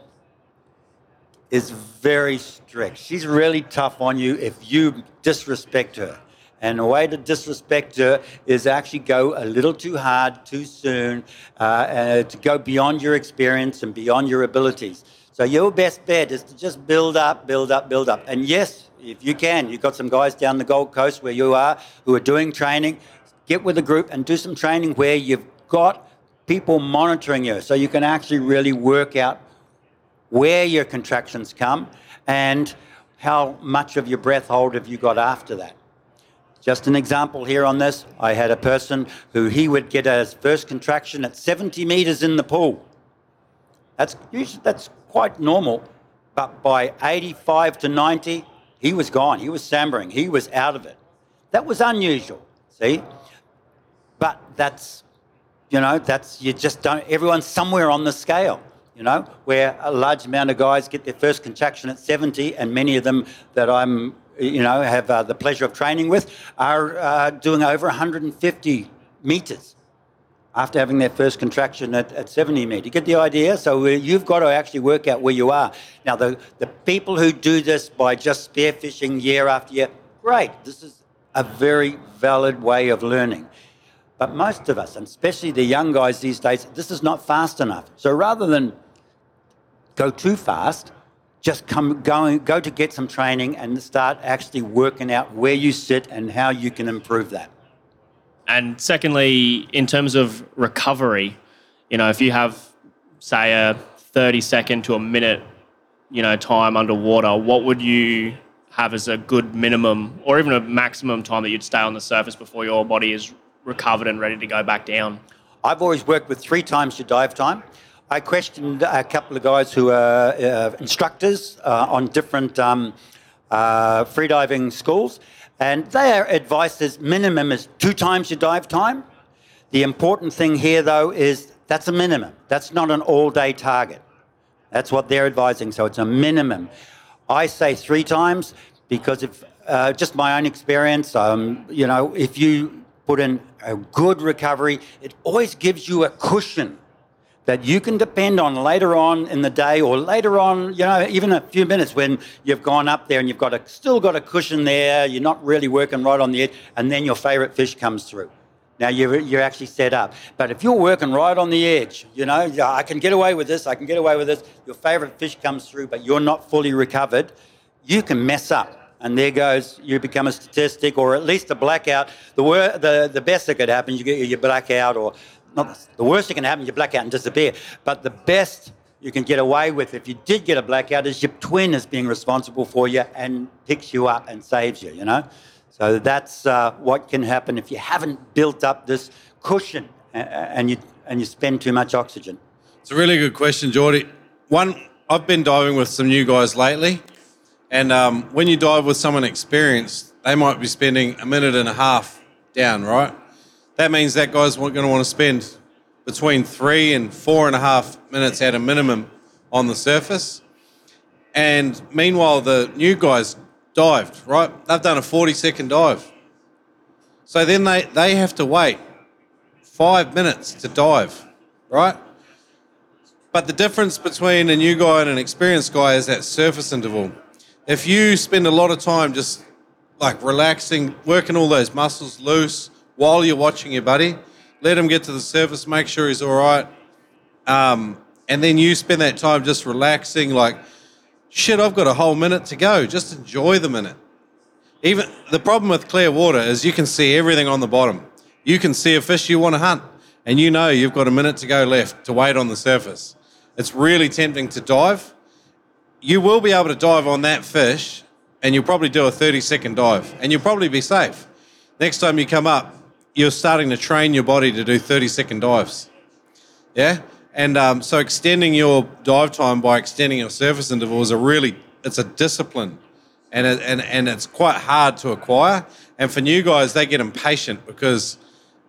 is very strict. She's really tough on you if you disrespect her. And the way to disrespect her is actually go a little too hard, too soon, to go beyond your experience and beyond your abilities. So your best bet is to just build up, build up, build up. And yes, if you can, you've got some guys down the Gold Coast where you are who are doing training, get with a group and do some training where you've got people monitoring you so you can actually really work out where your contractions come and how much of your breath hold have you got after that. Just an example here on this, I had a person who he would get his first contraction at 70 metres in the pool. That's quite normal, but by 85 to 90, he was gone. He was sambering. He was out of it. That was unusual, see? But you just don't, everyone's somewhere on the scale, you know, where a large amount of guys get their first contraction at 70, and many of them that I'm have the pleasure of training with, are doing over 150 metres after having their first contraction at 70 metres. You get the idea? So you've got to actually work out where you are. Now, the people who do this by just spearfishing year after year, great. This is a very valid way of learning. But most of us, and especially the young guys these days, this is not fast enough. So rather than go too fast, just go to get some training and start actually working out where you sit and how you can improve that. And secondly, in terms of recovery, you know, if you have, say, a 30-second to a minute, you know, time underwater, what would you have as a good minimum or even a maximum time that you'd stay on the surface before your body is recovered and ready to go back down? I've always worked with 3 times your dive time. I questioned a couple of guys who are instructors on different freediving schools, and their advice is minimum is 2 times your dive time. The important thing here, though, is that's a minimum. That's not an all-day target. That's what they're advising, so it's a minimum. I say 3 times because if just my own experience, you know, if you put in a good recovery, it always gives you a cushion that you can depend on later on in the day or later on, you know, even a few minutes when you've gone up there and you've got a, still got a cushion there, you're not really working right on the edge, and then your favourite fish comes through. Now, you're actually set up. But if you're working right on the edge, you know, I can get away with this, I can get away with this, your favourite fish comes through, but you're not fully recovered, you can mess up. And there goes, you become a statistic or at least a blackout. The best that could happen, you get your blackout or... Not the worst that can happen, you black out and disappear. But the best you can get away with, if you did get a blackout, is your twin is being responsible for you and picks you up and saves you, you know. So that's what can happen if you haven't built up this cushion and you spend too much oxygen. It's a really good question, Jordy. One, I've been diving with some new guys lately, and when you dive with someone experienced, they might be spending a minute and a half down, right? That means that guy's going to want to spend between 3 and 4.5 minutes at a minimum on the surface. And meanwhile, the new guys dived, right? They've done a 40-second dive. So then they have to wait 5 minutes to dive, right? But the difference between a new guy and an experienced guy is that surface interval. If you spend a lot of time just like relaxing, working all those muscles loose, while you're watching your buddy, let him get to the surface, make sure he's all right. And then you spend that time just relaxing, like, shit, I've got a whole minute to go. Just enjoy the minute. Even the problem with clear water is you can see everything on the bottom. You can see a fish you want to hunt, and you know you've got a minute to go left to wait on the surface. It's really tempting to dive. You will be able to dive on that fish, and you'll probably do a 30-second dive, and you'll probably be safe. Next time you come up, you're starting to train your body to do 30-second dives, yeah? And so extending your dive time by extending your surface interval is a really, it's a discipline, and it's quite hard to acquire. And for new guys, they get impatient because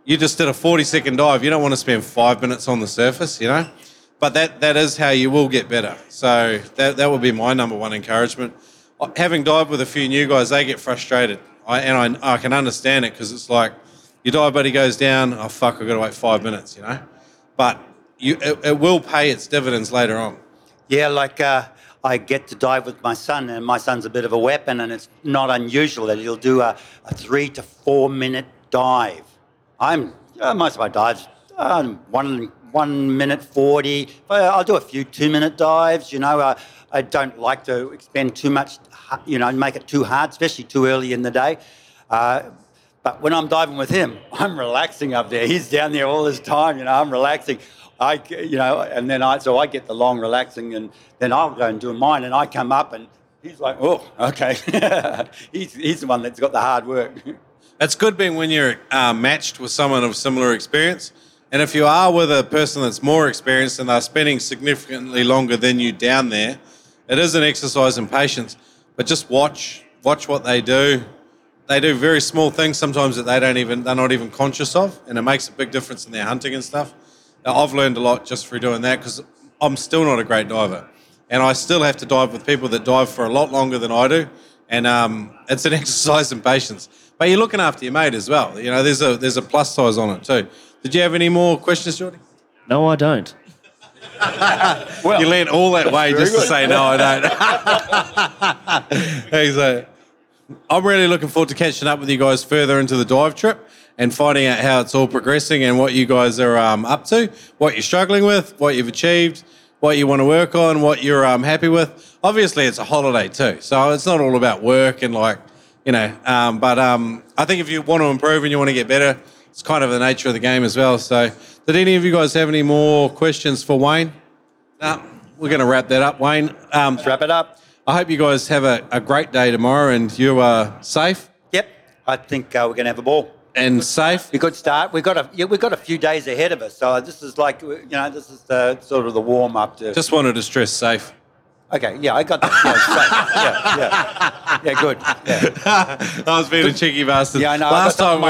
you just did a 40-second dive. You don't want to spend 5 minutes on the surface, you know? But that is how you will get better. So that would be my number one encouragement. Having dived with a few new guys, they get frustrated, and I can understand it because it's like, your dive buddy goes down, oh, fuck, I've got to wait 5 minutes, you know? But it will pay its dividends later on. Yeah, like I get to dive with my son, and my son's a bit of a weapon, and it's not unusual that he'll do a 3 to 4 minute dive. Most of my dives, 1 minute 40. I'll do a few 2 minute dives, you know. I don't like to expend too much, you know, make it too hard, especially too early in the day. But when I'm diving with him, I'm relaxing up there. He's down there all this time, you know, I'm relaxing. So I get the long relaxing, and then I'll go and do mine, and I come up and he's like, oh, okay. he's the one that's got the hard work. That's good being when you're matched with someone of similar experience. And if you are with a person that's more experienced and they're spending significantly longer than you down there, it is an exercise in patience, but just watch what they do. They do very small things sometimes that they're not even conscious of, and it makes a big difference in their hunting and stuff. Now, I've learned a lot just through doing that because I'm still not a great diver, and I still have to dive with people that dive for a lot longer than I do, and it's an exercise in patience. But you're looking after your mate as well. You know, there's a plus size on it too. Did you have any more questions, Jordy? No, I don't. Well, you leant all that way just to say no, I don't. Exactly. I'm really looking forward to catching up with you guys further into the dive trip and finding out how it's all progressing and what you guys are up to, what you're struggling with, what you've achieved, what you want to work on, what you're happy with. Obviously, it's a holiday too, so it's not all about work and like, you know, but I think if you want to improve and you want to get better, it's kind of the nature of the game as well. So did any of you guys have any more questions for Wayne? No, we're going to wrap that up, Wayne. Let's wrap it up. I hope you guys have a great day tomorrow and you are safe. Yep. I think we're going to have a ball. And safe. A good start. We've got a few days ahead of us, so this is like, you know, this is the sort of the warm up to. Just wanted to stress safe. Okay, yeah, I got that. Yeah, safe. Yeah, good. Yeah. I was being a cheeky bastard. Yeah, I know. Last time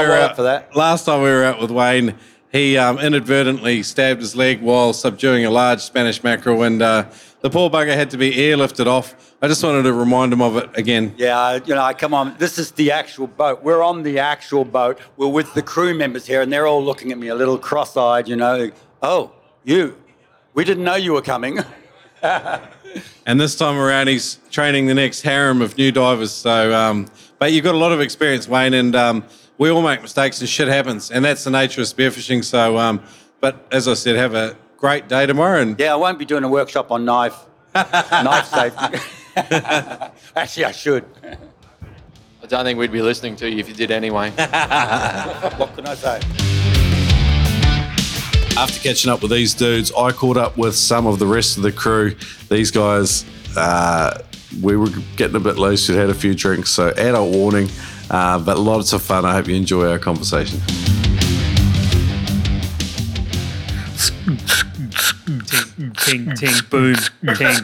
we were out with Wayne, he inadvertently stabbed his leg while subduing a large Spanish mackerel, and the poor bugger had to be airlifted off. I just wanted to remind him of it again. Yeah, you know, come on. This is the actual boat. We're on the actual boat. We're with the crew members here, and they're all looking at me a little cross-eyed, you know. Oh, you. We didn't know you were coming. And this time around, he's training the next harem of new divers. So, but you've got a lot of experience, Wayne, and we all make mistakes and shit happens, and that's the nature of spearfishing. So, but as I said, have a great day tomorrow. And yeah, I won't be doing a workshop on knife safety. Actually, I should. I don't think we'd be listening to you if you did anyway. What can I say? After catching up with these dudes, I caught up with some of the rest of the crew. These guys, we were getting a bit loose. We'd had a few drinks, so adult warning, but lots of fun. I hope you enjoy our conversation. Ting, ting, boom, ting,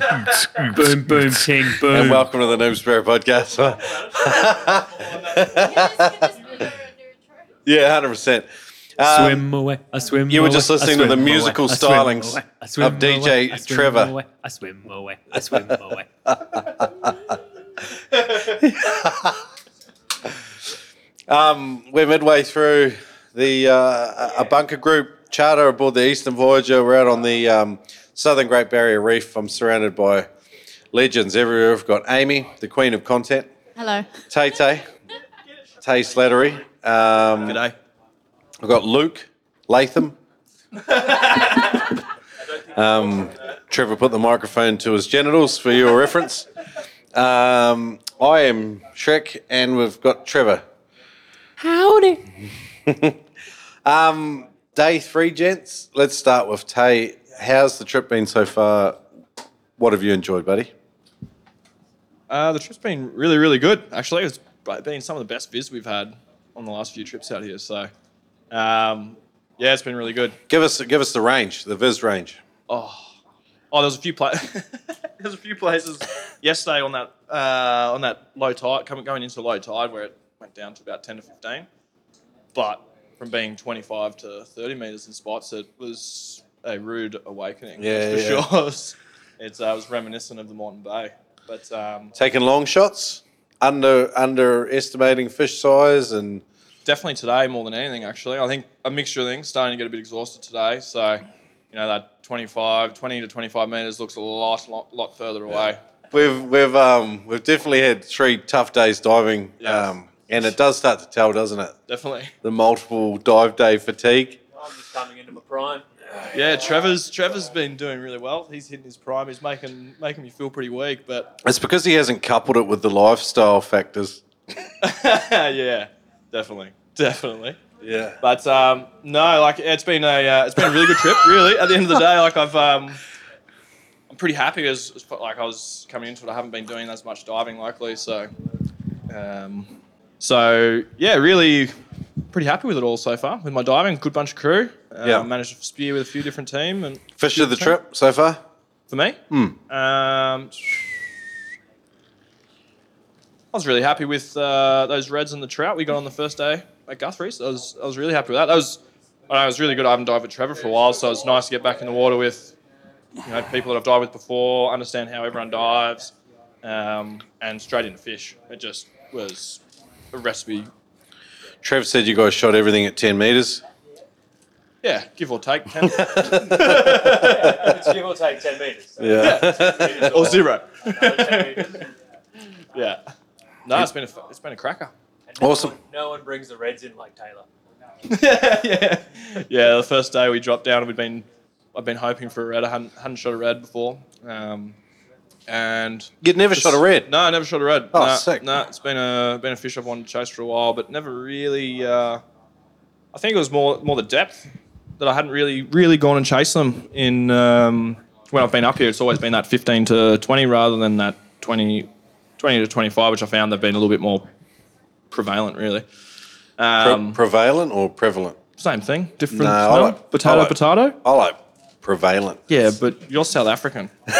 boom, boom, ting, boom. And welcome to the Noob Spear Podcast. Yeah, 100%. Swim away, I swim away. You were just listening to the musical away, stylings away, of DJ away, Trevor. Away, I swim away, I swim away. We're midway through the a bunker group charter aboard the Eastern Voyager. We're out on the Southern Great Barrier Reef. I'm surrounded by legends everywhere. We've got Amy, the Queen of Content. Hello. Tay Slattery. G'day. I've got Luke Latham. Trevor put the microphone to his genitals for your reference. I am Shrek, and we've got Trevor. Howdy. Day three, gents. Let's start with Tay. How's the trip been so far? What have you enjoyed, buddy? The trip's been really, really good, actually. It's been some of the best viz we've had on the last few trips out here, so... yeah, it's been really good. Give us the range, the viz range. Oh, there was a few places yesterday on that low tide, going into low tide where it went down to about 10 to 15, but from being 25 to 30 meters in spots, it was a rude awakening. Yeah, sure. It was reminiscent of the Moreton Bay, but taking long shots, underestimating fish size and. Definitely today more than anything, actually. I think a mixture of things, starting to get a bit exhausted today. So, you know, that 20 to 25 metres looks a lot further away. We've definitely had three tough days diving, and it does start to tell, doesn't it? Definitely. The multiple dive day fatigue. I'm just coming into my prime. Yeah, Trevor's been doing really well. He's hitting his prime. He's making me feel pretty weak, but... It's because he hasn't coupled it with the lifestyle factors. Yeah. Definitely. Yeah. But no, like it's been a really good trip. Really, at the end of the day, like I'm pretty happy as like I was coming into it. I haven't been doing as much diving locally, so yeah, really pretty happy with it all so far with my diving. Good bunch of crew. Yeah. Managed to spear with a few different team and fish of the trip so far for me. I was really happy with those reds and the trout we got on the first day at Guthrie's. I was really happy with that. It was really good. I haven't dived with Trevor for a while, so it's nice to get back in the water with, you know, people that I've dived with before, understand how everyone dives, and straight into fish. It just was a recipe. Trevor said you guys shot everything at 10 metres. Yeah, give or take 10. It's give or take 10 metres. So. Yeah. Or zero. Oh, no, 10 metres. Yeah. No, it's been a cracker. Awesome. No one brings the reds in like Taylor. Yeah. The first day we dropped down, I'd been hoping for a red. I hadn't shot a red before. And you'd never shot a red? No, I never shot a red. Oh, sick. No, it's been a fish I've wanted to chase for a while, but never really. I think it was more the depth that I hadn't really gone and chased them in when I've been up here. It's always been that 15 to 20 rather than that 20 to 25, which I found they've been a little bit more prevalent, really. Prevalent or prevalent? Same thing. Different. No, I like, potato, I like, potato? I like prevalent. Yeah, but you're South African. He was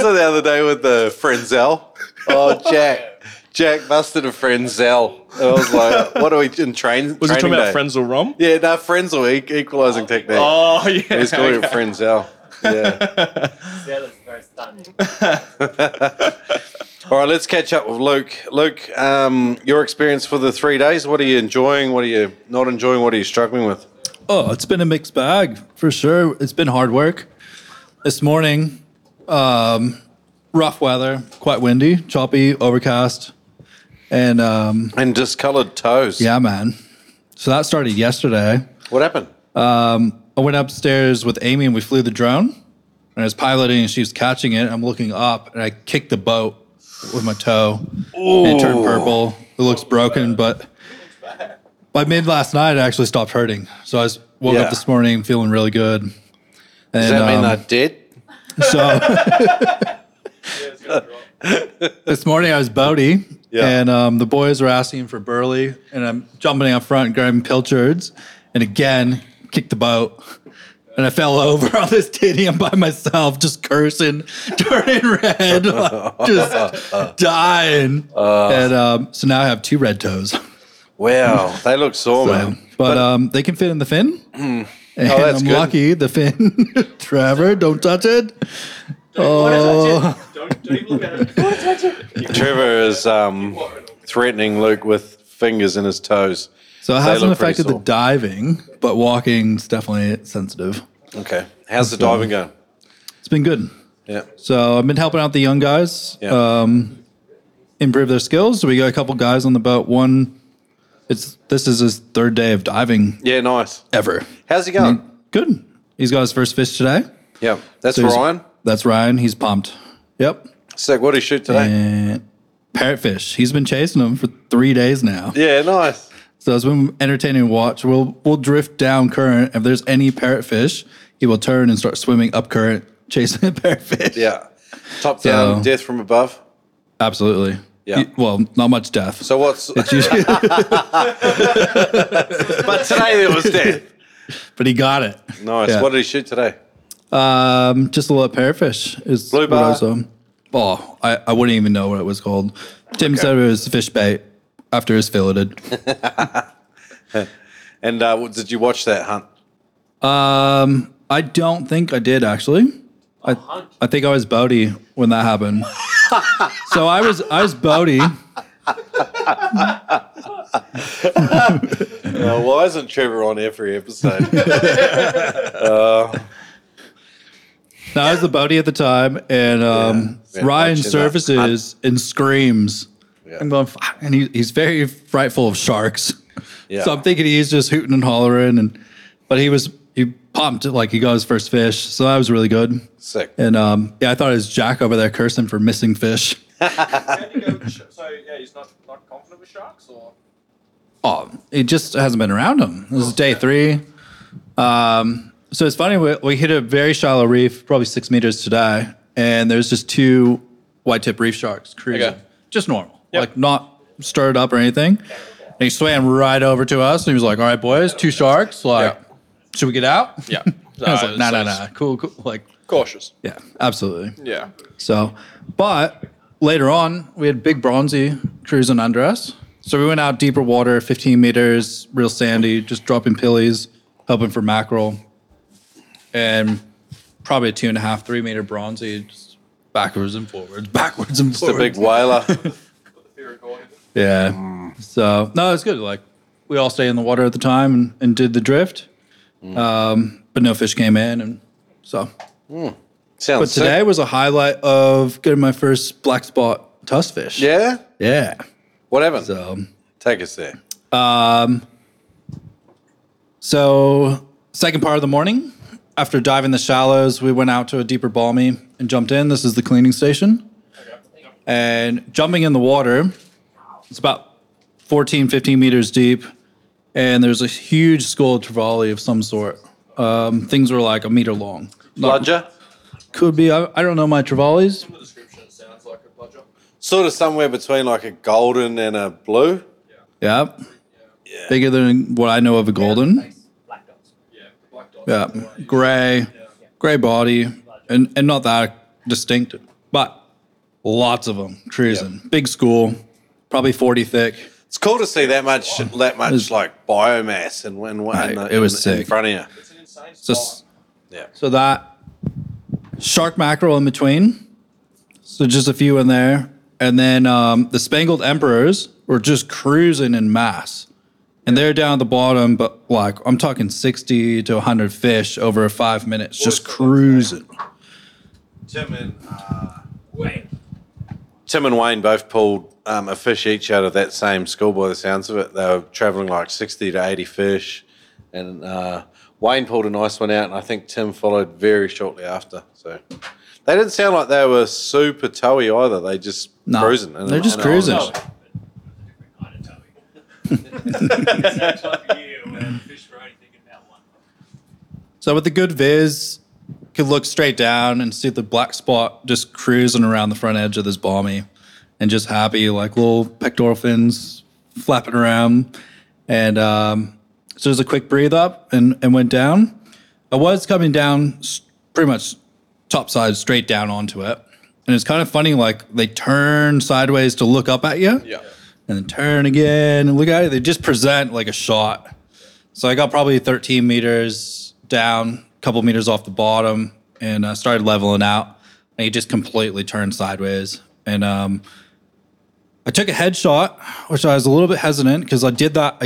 it the other day with the Frenzel. Oh, Jack. Jack busted a Frenzel. I was like, what are we in train? Was he talking about Frenzel Rom? Yeah, no, Frenzel, equalising technique. Oh, yeah. He's calling it Frenzel. Yeah. Frenzel is very stunning. All right, let's catch up with Luke. Luke, your experience for the 3 days, what are you enjoying? What are you not enjoying? What are you struggling with? Oh, it's been a mixed bag for sure. It's been hard work. This morning, rough weather, quite windy, choppy, overcast, and discoloured toes. Yeah, man. So that started yesterday. What happened? I went upstairs with Amy and we flew the drone. And I was piloting and she was catching it. I'm looking up and I kicked the boat with my toe. Ooh. And it turned purple. It looks broken, but by mid last night, it actually stopped hurting. So I woke up this morning feeling really good. And, does that mean I did? So this morning I was boaty, and the boys were asking for burley, and I'm jumping up front and grabbing pilchards, and again, kicked the boat. And I fell over on this tedium by myself, just cursing, turning red, like, just dying. And so now I have two red toes. Wow, they look sore, man. But they can fit in the fin. Mm. And that's I'm good. Lucky the fin. Trevor, don't touch it. Don't look at it. Don't touch it. Trevor is threatening Luke with fingers in his toes. So it hasn't affected the diving, but walking's definitely sensitive. Okay. How's the diving going? It's been good. Yeah. So I've been helping out the young guys improve their skills. So we got a couple guys on the boat. This is his third day of diving. Yeah, nice. Ever. How's he going? Good. He's got his first fish today. Yeah. That's Ryan? That's Ryan. He's pumped. Yep. Sick. What did he shoot today? And parrotfish. He's been chasing them for 3 days now. Yeah, nice. So it's been entertaining to watch. We'll drift down current. If there's any parrotfish, he will turn and start swimming up current, chasing the parrotfish. Yeah. Top down, death from above. Absolutely. Yeah. Not much death. So what's... usually... But today there was death. But he got it. Nice. Yeah. What did he shoot today? Just a little parrotfish. Blue bar. I wouldn't even know what it was called. Tim said it was fish bait. After it's filleted. And did you watch that hunt? I don't think I did, actually. I think I was boaty when that happened. So I was boaty. Why isn't Trevor on every episode? No, I was the boaty at the time, and Ryan surfaces and screams. Yeah. I'm going, and he's very frightful of sharks. Yeah. So I'm thinking he's just hooting and hollering, but he pumped it like he got his first fish. So that was really good. Sick. And I thought it was Jack over there cursing for missing fish. He's not confident with sharks, or? Oh, it just hasn't been around him. This is day three. So it's funny, we hit a very shallow reef, probably 6 meters today, and there's just two white tip reef sharks cruising, just normal. Like, not stirred up or anything. And he swam right over to us. And he was like, all right, boys, two sharks. Like, should we get out? Yeah. I was like, nah. Cool. Like, cautious. Yeah, absolutely. Yeah. So, but later on, we had Big Bronzy cruising under us. So we went out deeper water, 15 meters, real sandy, just dropping pillies, helping for mackerel. And probably a 2.5, 3 meter Bronzy, just backwards and forwards. Just a big whaler. Yeah. So, no, it's good. Like, we all stayed in the water at the time and did the drift. But no fish came in. And so. Sounds but today sick. Was a highlight of getting my first black spot tusk fish. Yeah? Yeah. What happened? So, take us there. So, second part of the morning, after diving the shallows, we went out to a deeper balmy and jumped in. This is the cleaning station. And jumping in the water, it's about 14, 15 meters deep, and there's a huge skull trevally of some sort. Things were like a meter long. Bludger? Could be. I don't know my trevallies. From the description, it sounds like a bludger. sort of somewhere between like a golden and a blue. Yeah. Yeah. Bigger than what I know of a golden. Black dots. Yeah. Grey body. And not that distinct, but lots of them cruising. Yep. Big school, probably 40 thick. It's cool to see that much like biomass and in front of you. It's an insane spot. Yeah. So that shark mackerel in between. So just a few in there. And then the Spangled Emperors were just cruising in mass. And they're down at the bottom, but like I'm talking 60 to 100 fish over 5 minutes, just cruising. Tim and Wayne both pulled a fish each out of that same school by the sounds of it. They were traveling like 60 to 80 fish. And Wayne pulled a nice one out, and I think Tim followed very shortly after. So they didn't sound like they were super towy either. They just cruising. They're just cruising. So with the good viz, could look straight down and see the black spot just cruising around the front edge of this balmy, and just happy like little pectoral fins flapping around. And so there's a quick breathe up and went down. I was coming down pretty much topside straight down onto it, and it's kind of funny like they turn sideways to look up at you. Yeah. And then turn again and look at it. They just present like a shot. So I got probably 13 meters down, a couple meters off the bottom, and I started leveling out. And he just completely turned sideways. And I took a headshot, which I was a little bit hesitant because I did that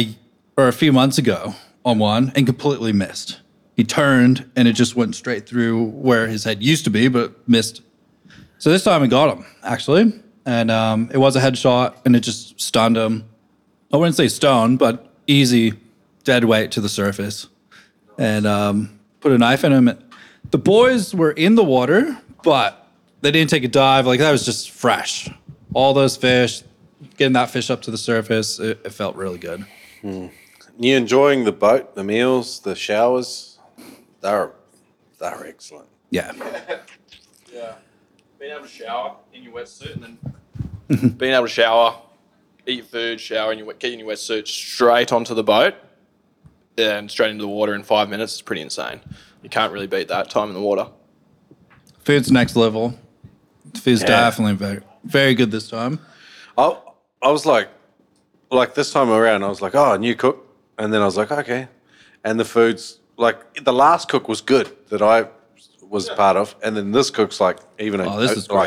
a few months ago on one and completely missed. He turned and it just went straight through where his head used to be, but missed. So this time I got him, actually. And it was a headshot, and it just stunned him. I wouldn't say stone, but easy dead weight to the surface. And put a knife in him. The boys were in the water, but they didn't take a dive. Like, that was just fresh. All those fish, getting that fish up to the surface, it felt really good. Mm. You enjoying the boat, the meals, the showers? They're excellent. Yeah. Yeah. Being able to shower in your wetsuit and then being able to shower, eat your food, shower, and get in your wetsuit straight onto the boat and straight into the water in 5 minutes is pretty insane. You can't really beat that time in the water. Food's next level. Food's definitely very, very good this time. I was like this time around, I was like, oh, new cook. And then I was like, okay. And the food's like, the last cook was good that I was part of, and then this cook's like even a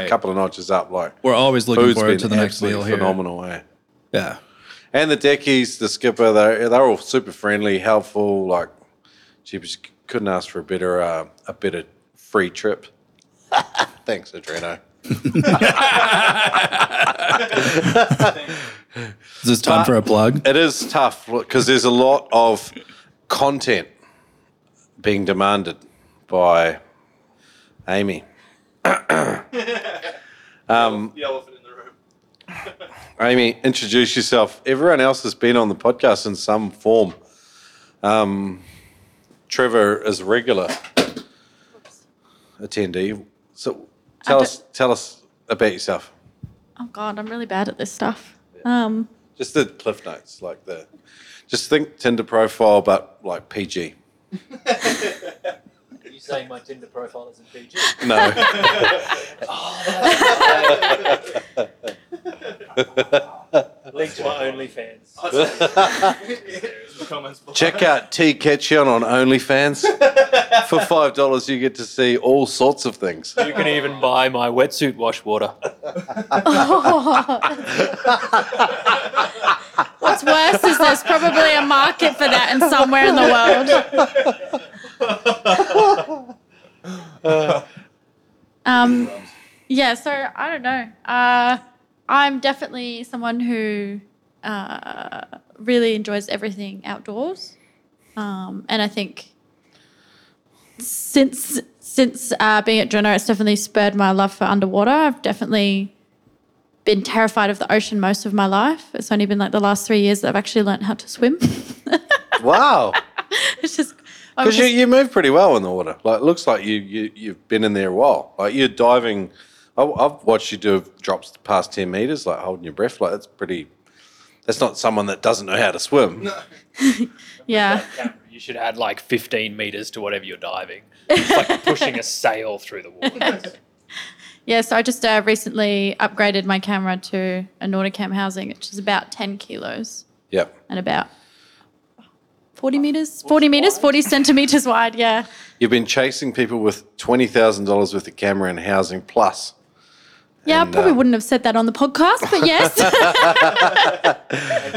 couple of notches up. Like we're always looking forward to the next meal here. Phenomenal, eh? Yeah. And the deckies, the skipper, they're all super friendly, helpful. Like, just couldn't ask for a better free trip. Thanks, Adreno. Is this time for a plug? It is tough because there's a lot of content being demanded by Amy. The elephant in the room. Amy, introduce yourself. Everyone else has been on the podcast in some form. Trevor is a regular attendee. So tell us about yourself. Oh God, I'm really bad at this stuff. Yeah. Just the cliff notes, like just think Tinder profile, but like PG. Saying my Tinder profile isn't PG. No. Link to my OnlyFans. Check out T. Ketchion on OnlyFans. For $5, you get to see all sorts of things. You can even buy my wetsuit wash water. What's worse is there's probably a market for that in somewhere in the world. So I don't know. I'm definitely someone who really enjoys everything outdoors, and I think since being at Adreno, it's definitely spurred my love for underwater. I've definitely been terrified of the ocean most of my life. It's only been like the last 3 years that I've actually learned how to swim. Wow. It's just. Because you move pretty well in the water. Like, it looks like you've been in there a while. Like, you're diving I've watched you do drops past 10 metres, like holding your breath. Like, that's pretty... That's not someone that doesn't know how to swim. No. Yeah. You should add like 15 metres to whatever you're diving. It's like pushing a sail through the water. Yeah, so I just recently upgraded my camera to a Nauticam housing, which is about 10 kilos. Yep. And about 40 centimetres wide, yeah. You've been chasing people with $20,000 worth of camera and housing plus. Yeah, and, I probably wouldn't have said that on the podcast, but yes.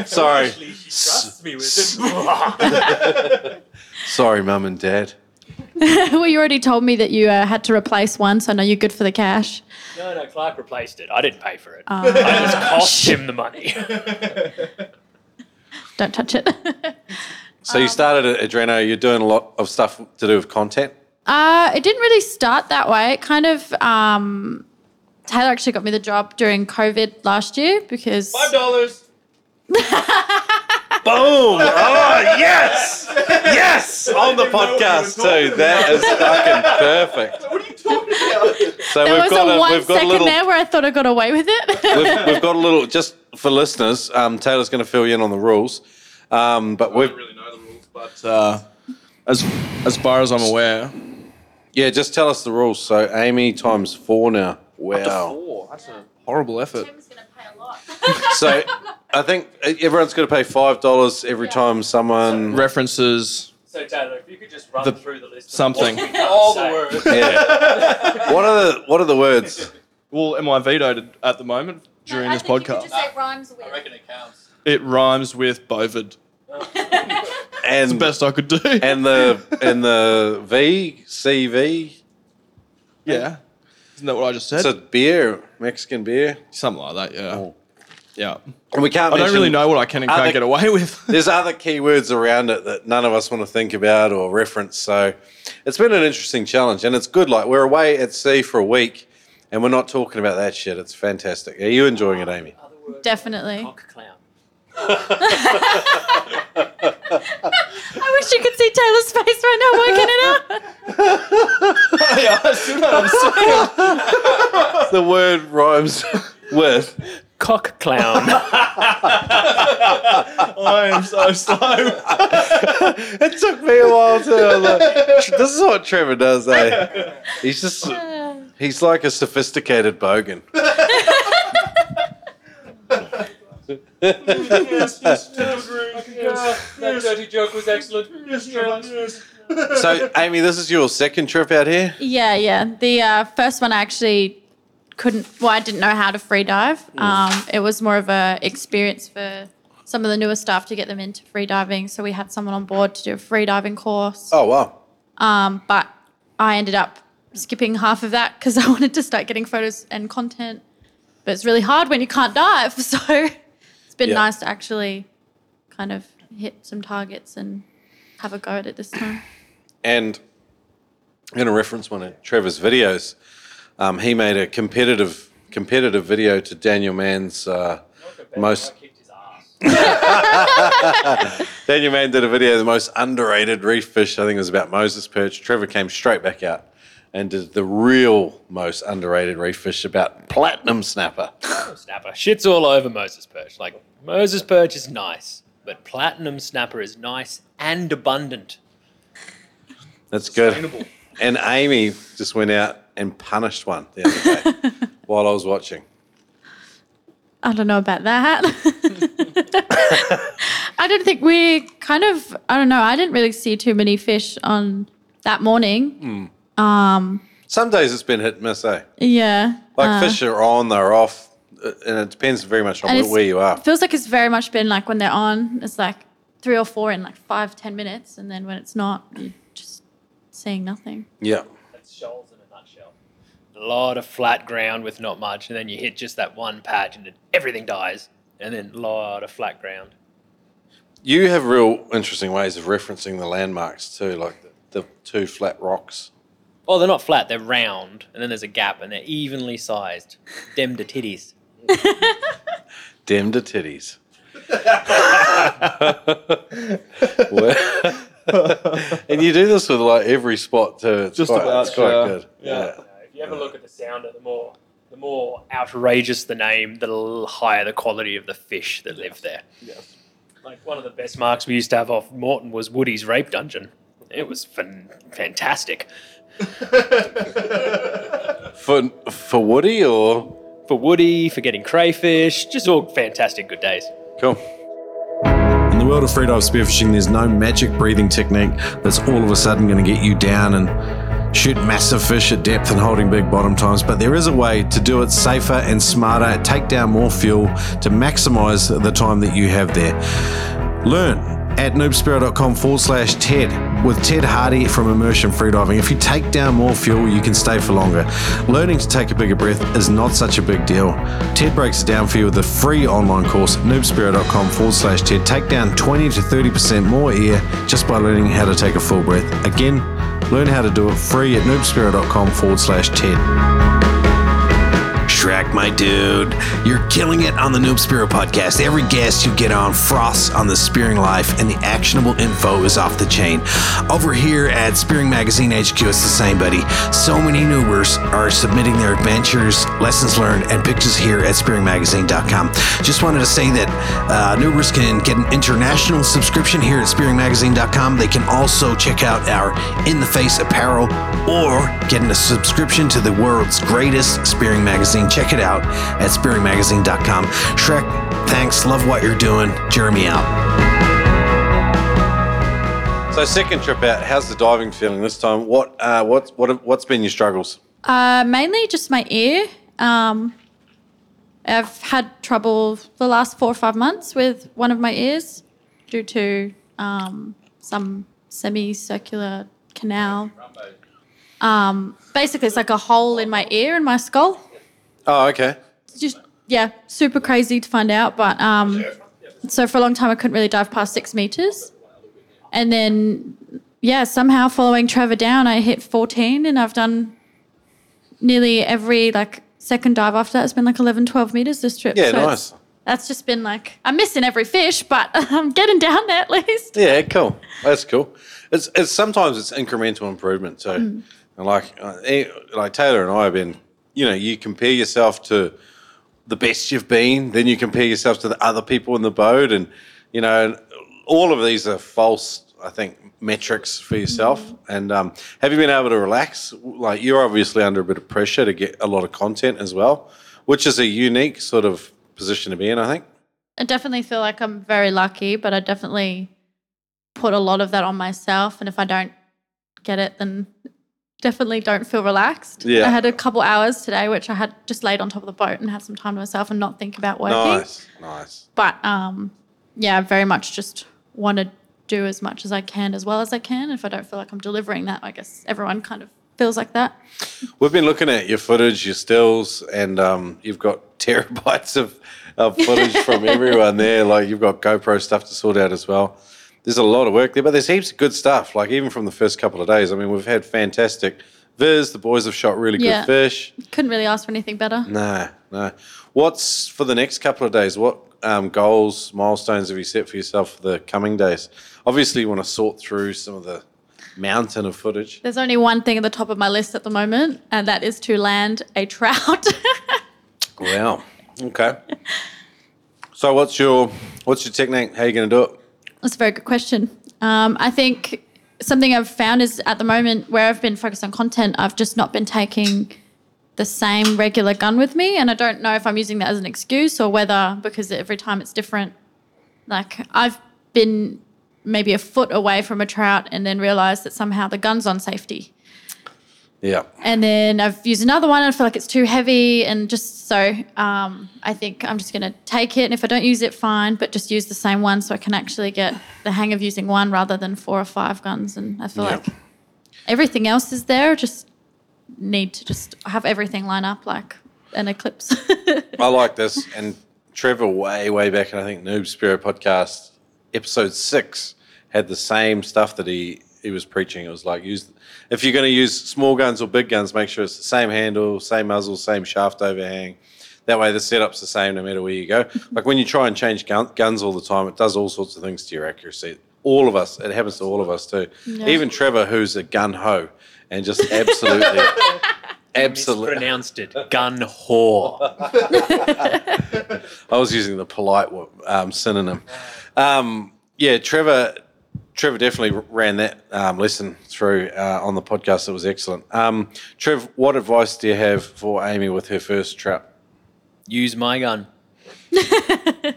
Sorry. She trusts me with it. Sorry, Mum and Dad. Well, you already told me that you had to replace one, so I know you're good for the cash. No, Clark replaced it. I didn't pay for it. I just cost him the money. Don't touch it. So you started at Adreno. You're doing a lot of stuff to do with content? It didn't really start that way. It kind of... Taylor actually got me the job during COVID last year because... $5. Boom. Oh, yes. Yes. On the podcast too. That is fucking perfect. What are you talking about? So there was a second there where I thought I got away with it. We've got a little, just for listeners, Taylor's going to fill you in on the rules. But I don't really know the rules, but as far as I'm aware... Yeah, just tell us the rules. So Amy times 4 now. Wow. That's a horrible effort. Tim's going to pay a lot. So I think everyone's going to pay $5 every time someone references. So, Taylor, if you could just run through the list. Something. All the words. Yeah. What are the words? Well, am I vetoed at the moment during this podcast? You could just say rhymes with. I reckon it counts. It rhymes with bovid. That's the best I could do. And the CV. Yeah. Isn't that what I just said? So beer, Mexican beer. Something like that, yeah. Oh. Yeah. And we can't I don't really know what I can and can't get away with. There's other keywords around it that none of us want to think about or reference. So it's been an interesting challenge and it's good. Like we're away at sea for a week and we're not talking about that shit. It's fantastic. Are you enjoying it, Amy? Definitely. Cock clown. I wish you could see Taylor's face right now working it out. Yeah, I see what I'm saying. The word rhymes with cock clown. I am so slow. It took me a while to. Like, this is what Trevor does, eh? He's just. He's like a sophisticated bogan. That dirty joke was excellent. So, Amy, this is your second trip out here? Yeah. The first one I actually I didn't know how to free dive. It was more of an experience for some of the newer staff to get them into free diving. So we had someone on board to do a free diving course. Oh, wow. But I ended up skipping half of that because I wanted to start getting photos and content. But it's really hard when you can't dive, so... Been nice to actually kind of hit some targets and have a go at it this time. And I'm going to reference one of Trevor's videos. He made a competitive video to Daniel Mann's most. I kicked his ass. Daniel Mann did a video of the most underrated reef fish. I think it was about Moses perch. Trevor came straight back out and did the real most underrated reef fish about platinum snapper. Snapper. Shit's all over Moses perch. Like, Moses perch is nice, but platinum snapper is nice and abundant. That's good. And Amy just went out and punished one the other day while I was watching. I don't know about that. I didn't really see too many fish on that morning. Some days it's been hit and miss, eh? Yeah. Like fish are on, they're off, and it depends very much on where you are. It feels like it's very much been like when they're on, it's like 3 or 4 in like 5-10 minutes, and then when it's not, you're just seeing nothing. Yeah. That's shoals in a nutshell. A lot of flat ground with not much, and then you hit just that one patch and then everything dies, and then a lot of flat ground. You have real interesting ways of referencing the landmarks too, like the 2 flat rocks. Oh, they're not flat, they're round, and then there's a gap, and they're evenly sized. Dem to titties. Dem to titties. And you do this with like every spot too. It's just quite good. Yeah. If you ever look at the sound at the moor, The more outrageous the name, the higher the quality of the fish that live there. Yes. Like one of the best marks we used to have off Morton was Woody's Rape Dungeon. It was fantastic. for Woody or? For Woody, for getting crayfish, just all fantastic good days. Cool. In the world of freedive spearfishing, there's no magic breathing technique that's all of a sudden going to get you down and shoot massive fish at depth and holding big bottom times, but there is a way to do it safer and smarter, take down more fuel to maximize the time that you have there. Learn at noobspear.com/Ted with Ted Hardy from Immersion Freediving. If you take down more fuel, you can stay for longer. Learning to take a bigger breath is not such a big deal. Ted breaks it down for you with a free online course, noobspear.com/Ted. Take down 20 to 30% more air just by learning how to take a full breath. Again, learn how to do it free at noobspear.com/Ted. Shrek, my dude, you're killing it on the Noob Spear Podcast. Every guest you get on froths on the spearing life, and the actionable info is off the chain. Over here at Spearing Magazine HQ, it's the same, buddy. So many noobers are submitting their adventures, lessons learned, and pictures here at SpearingMagazine.com. Just wanted to say that noobers can get an international subscription here at SpearingMagazine.com. They can also check out our In the Face apparel or get a subscription to the world's greatest spearing magazine. Check it out at spearingmagazine.com. Shrek, thanks. Love what you're doing. Jeremy out. So second trip out, how's the diving feeling this time? What's been your struggles? Mainly just my ear. I've had trouble the last 4 or 5 months with one of my ears due to some semicircular canal. Basically, it's like a hole in my ear and my skull. Oh, okay. Just, yeah, super crazy to find out. But so for a long time I couldn't really dive past 6 metres. And then, yeah, somehow following Trevor down I hit 14 and I've done nearly every, like, second dive after that. It's been like 11, 12 metres this trip. Yeah, so nice. That's just been like, I'm missing every fish, but I'm getting down there at least. Yeah, cool. That's cool. It's sometimes it's incremental improvement. So, and like Taylor and I have been, you know, you compare yourself to the best you've been, then you compare yourself to the other people in the boat, and, you know, all of these are false, I think, metrics for yourself. Mm-hmm. And have you been able to relax? Like, you're obviously under a bit of pressure to get a lot of content as well, which is a unique sort of position to be in, I think. I definitely feel like I'm very lucky, but I definitely put a lot of that on myself, and if I don't get it, then definitely don't feel relaxed. Yeah. I had a couple hours today, which I had just laid on top of the boat and had some time to myself and not think about working. Nice. But, yeah, I very much just want to do as much as I can as well as I can. If I don't feel like I'm delivering that, I guess everyone kind of feels like that. We've been looking at your footage, your stills, and you've got terabytes of footage from everyone there. Like, you've got GoPro stuff to sort out as well. There's a lot of work there, but there's heaps of good stuff, like even from the first couple of days. I mean, we've had fantastic viz. The boys have shot really good fish. Couldn't really ask for anything better. No. What's for the next couple of days? What goals, milestones have you set for yourself for the coming days? Obviously, you want to sort through some of the mountain of footage. There's only one thing at the top of my list at the moment, and that is to land a trout. Wow. Okay. So what's your technique? How are you going to do it? That's a very good question. I think something I've found is at the moment where I've been focused on content, I've just not been taking the same regular gun with me, and I don't know if I'm using that as an excuse or whether because every time it's different. Like, I've been maybe a foot away from a trout and then realised that somehow the gun's on safety. Yeah. And then I've used another one and I feel like it's too heavy, and just so I think I'm just going to take it, and if I don't use it, fine, but just use the same one so I can actually get the hang of using one rather than 4 or 5 guns. And I feel like everything else is there, just need to just have everything line up like an eclipse. I like this. And Trevor way back, and I think Noob Spear Podcast episode 6 had the same stuff that he was preaching. It was like, if you're going to use small guns or big guns, make sure it's the same handle, same muzzle, same shaft overhang. That way the setup's the same no matter where you go. Like, when you try and change guns all the time, it does all sorts of things to your accuracy. All of us, it happens to all of us too. Yeah. Even Trevor, who's a gun ho and just absolutely Absolutely. Mispronounced it. Gun whore. I was using the polite synonym. Yeah, Trevor definitely ran that lesson through on the podcast. It was excellent. Trev, what advice do you have for Amy with her first trip? Use my gun.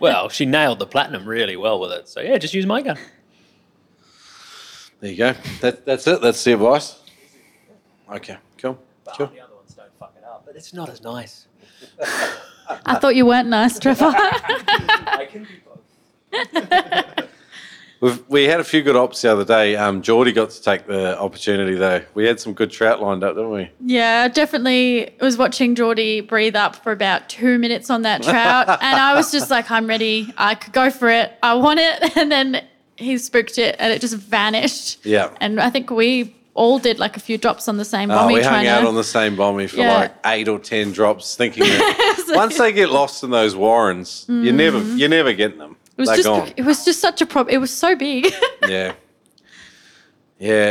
Well, she nailed the platinum really well with it. So, yeah, just use my gun. There you go. That's it. That's the advice. Okay, cool. The other ones don't fuck it up, but it's not as nice. I thought you weren't nice, Trevor. I can be both. We had a few good ops the other day. Jordy got to take the opportunity, though. We had some good trout lined up, didn't we? Yeah, definitely. I was watching Jordy breathe up for about 2 minutes on that trout, and I was just like, I'm ready. I could go for it. I want it. And then he spooked it, and it just vanished. Yeah. And I think we all did like a few drops on the same bommie. We hung out on the same bommie for like 8 or 10 drops, thinking that so, once they get lost in those warrens, you're never getting them. It was just such a problem. It was so big. Yeah.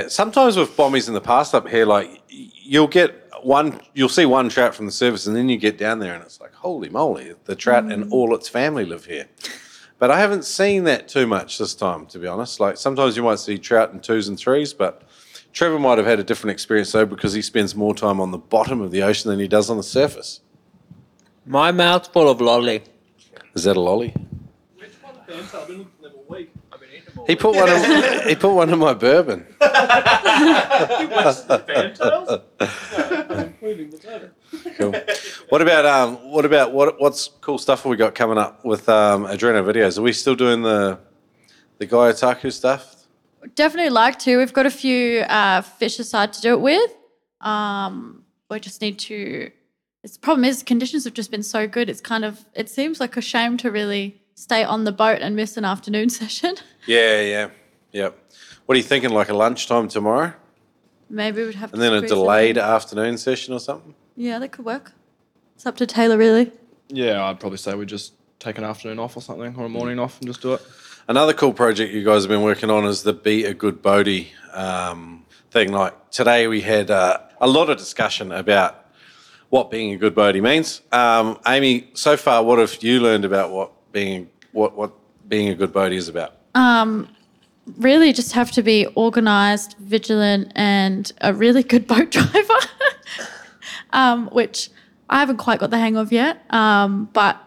Sometimes with bommies in the past up here, like you'll see one trout from the surface, and then you get down there, and it's like, holy moly, the trout and all its family live here. But I haven't seen that too much this time, to be honest. Like sometimes you might see trout in 2s and 3s, but Trevor might have had a different experience though, because he spends more time on the bottom of the ocean than he does on the surface. My mouth's full of lolly. Is that a lolly? He put one in my bourbon. He watched the fantails? No, including the bourbon. Cool. What's cool stuff have we got coming up with Adreno videos? Are we still doing the guy otaku stuff? Definitely like to. We've got a few fish aside to do it with. We just need to. The problem is conditions have just been so good. It seems like a shame to really stay on the boat and miss an afternoon session. Yeah. What are you thinking, like a lunchtime tomorrow? Maybe we'd have to... And then a delayed afternoon session or something? Yeah, that could work. It's up to Taylor, really. Yeah, I'd probably say we just take an afternoon off or something, or a morning off and just do it. Another cool project you guys have been working on is the Be a Good Boatie thing. Like today we had a lot of discussion about what being a good boatie means. Amy, so far what have you learned about what being a good boatie is about? Really just have to be organised, vigilant, and a really good boat driver, which I haven't quite got the hang of yet. But,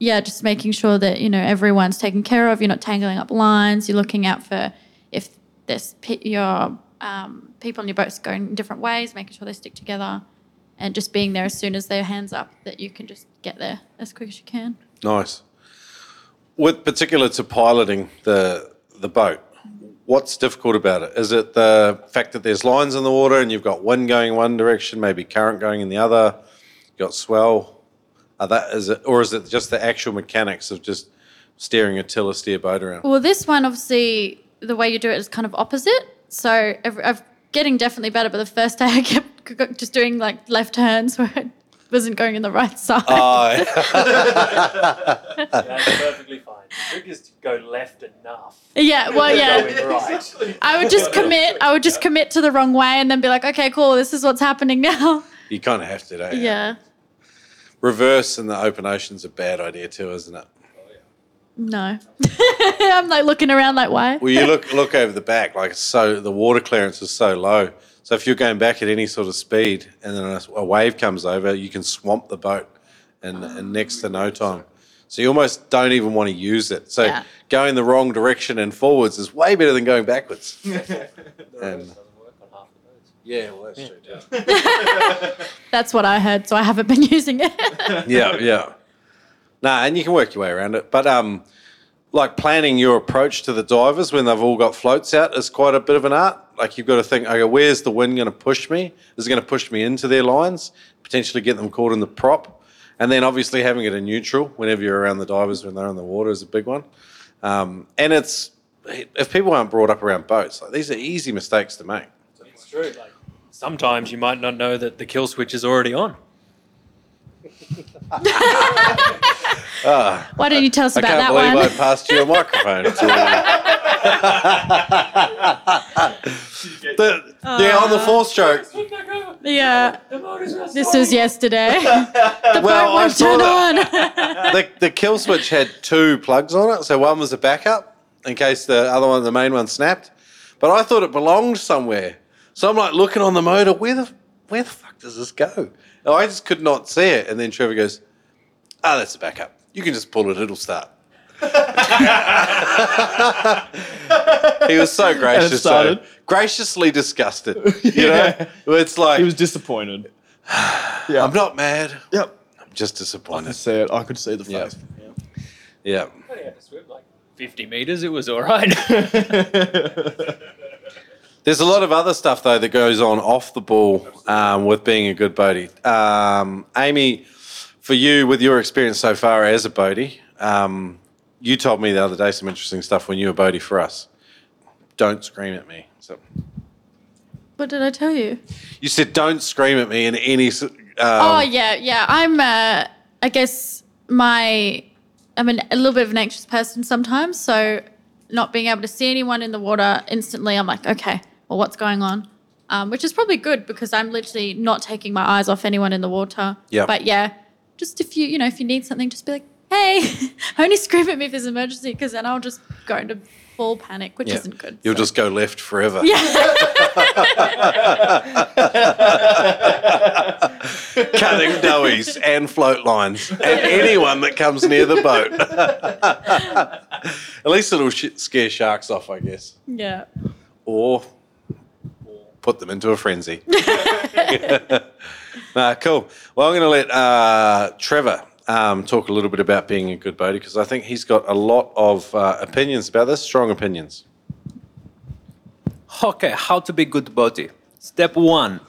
yeah, just making sure that, you know, everyone's taken care of, you're not tangling up lines, you're looking out for if there's your people on your boat's going different ways, making sure they stick together, and just being there as soon as their hands up, that you can just get there as quick as you can. Nice. With particular to piloting the boat, what's difficult about it? Is it the fact that there's lines in the water and you've got wind going one direction, maybe current going in the other, you've got swell? Is it just the actual mechanics of just steering a tiller-steer boat around? Well, this one, obviously, the way you do it is kind of opposite. So I'm getting definitely better, but the first day I kept just doing like left turns where I wasn't going in the right side. Oh. That's perfectly fine. You just go left enough. Yeah, well, yeah. Right. I would just commit to the wrong way and then be like, okay, cool, this is what's happening now. You kind of have to, don't you? Yeah. Reverse in the open ocean's a bad idea too, isn't it? Oh, yeah. No. I'm like looking around like, why? Well, you look over the back, like so the water clearance is so low. So if you're going back at any sort of speed and then a wave comes over, you can swamp the boat in next to no time. So you almost don't even want to use it. So going the wrong direction and forwards is way better than going backwards. Yeah, well, that's true. Yeah. That's what I heard, so I haven't been using it. Yeah. Nah, and you can work your way around it. But like planning your approach to the divers when they've all got floats out is quite a bit of an art. Like you've got to think, okay, where's the wind going to push me? Is it going to push me into their lines, potentially get them caught in the prop? And then obviously having it in neutral whenever you're around the divers when they're in the water is a big one. And it's if people aren't brought up around boats, like these are easy mistakes to make. It's true. Like, sometimes you might not know that the kill switch is already on. Why didn't you tell us about that one? I can't believe I passed you a microphone. On the fourth stroke. Yeah. This was yesterday. The boat won't turn on. The kill switch had two plugs on it, so one was a backup in case the other one, the main one, snapped. But I thought it belonged somewhere. So I'm like looking on the motor, where the fuck does this go? And I just could not see it. And then Trevor goes, that's the backup. You can just pull it, it'll start. He was so gracious, so graciously disgusted. Yeah. You know, it's like he was disappointed. Yeah, I'm not mad. Yep, I'm just disappointed. I could see it. I could see the face. Yeah. I only had to swim like 50 meters. It was all right. There's a lot of other stuff though that goes on off the ball with being a good boatie. Amy, for you with your experience so far as a boatie. You told me the other day some interesting stuff when you were boatie for us. Don't scream at me. So, what did I tell you? You said don't scream at me in any. I'm. I guess I'm a little bit of an anxious person sometimes. So not being able to see anyone in the water instantly, I'm like, okay, well, what's going on? Which is probably good because I'm literally not taking my eyes off anyone in the water. Yeah. But yeah, just if you need something, just be like, hey, only scream at me if there's an emergency because then I'll just go into full panic, which isn't good. You'll just go left forever. Yeah. Cutting doughies and float lines and anyone that comes near the boat. At least it'll scare sharks off, I guess. Yeah. Or put them into a frenzy. Cool. Well, I'm going to let Trevor... talk a little bit about being a good boatie because I think he's got a lot of opinions about this, strong opinions. Okay, how to be good boatie. Step 1,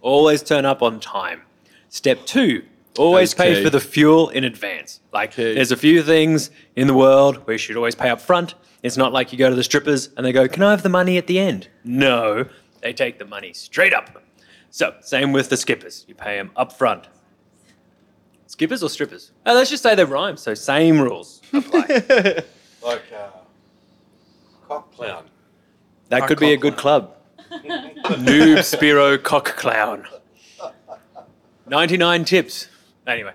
always turn up on time. Step 2, always pay for the fuel in advance. Like there's a few things in the world where you should always pay up front. It's not like you go to the strippers and they go, can I have the money at the end? No, they take the money straight up. So same with the skippers. You pay them up front. Skippers or strippers? Oh, let's just say they rhyme, so same rules apply. Cock clown. That could be a good club. Noob Spiro Cock Clown. 99 tips. Anyway.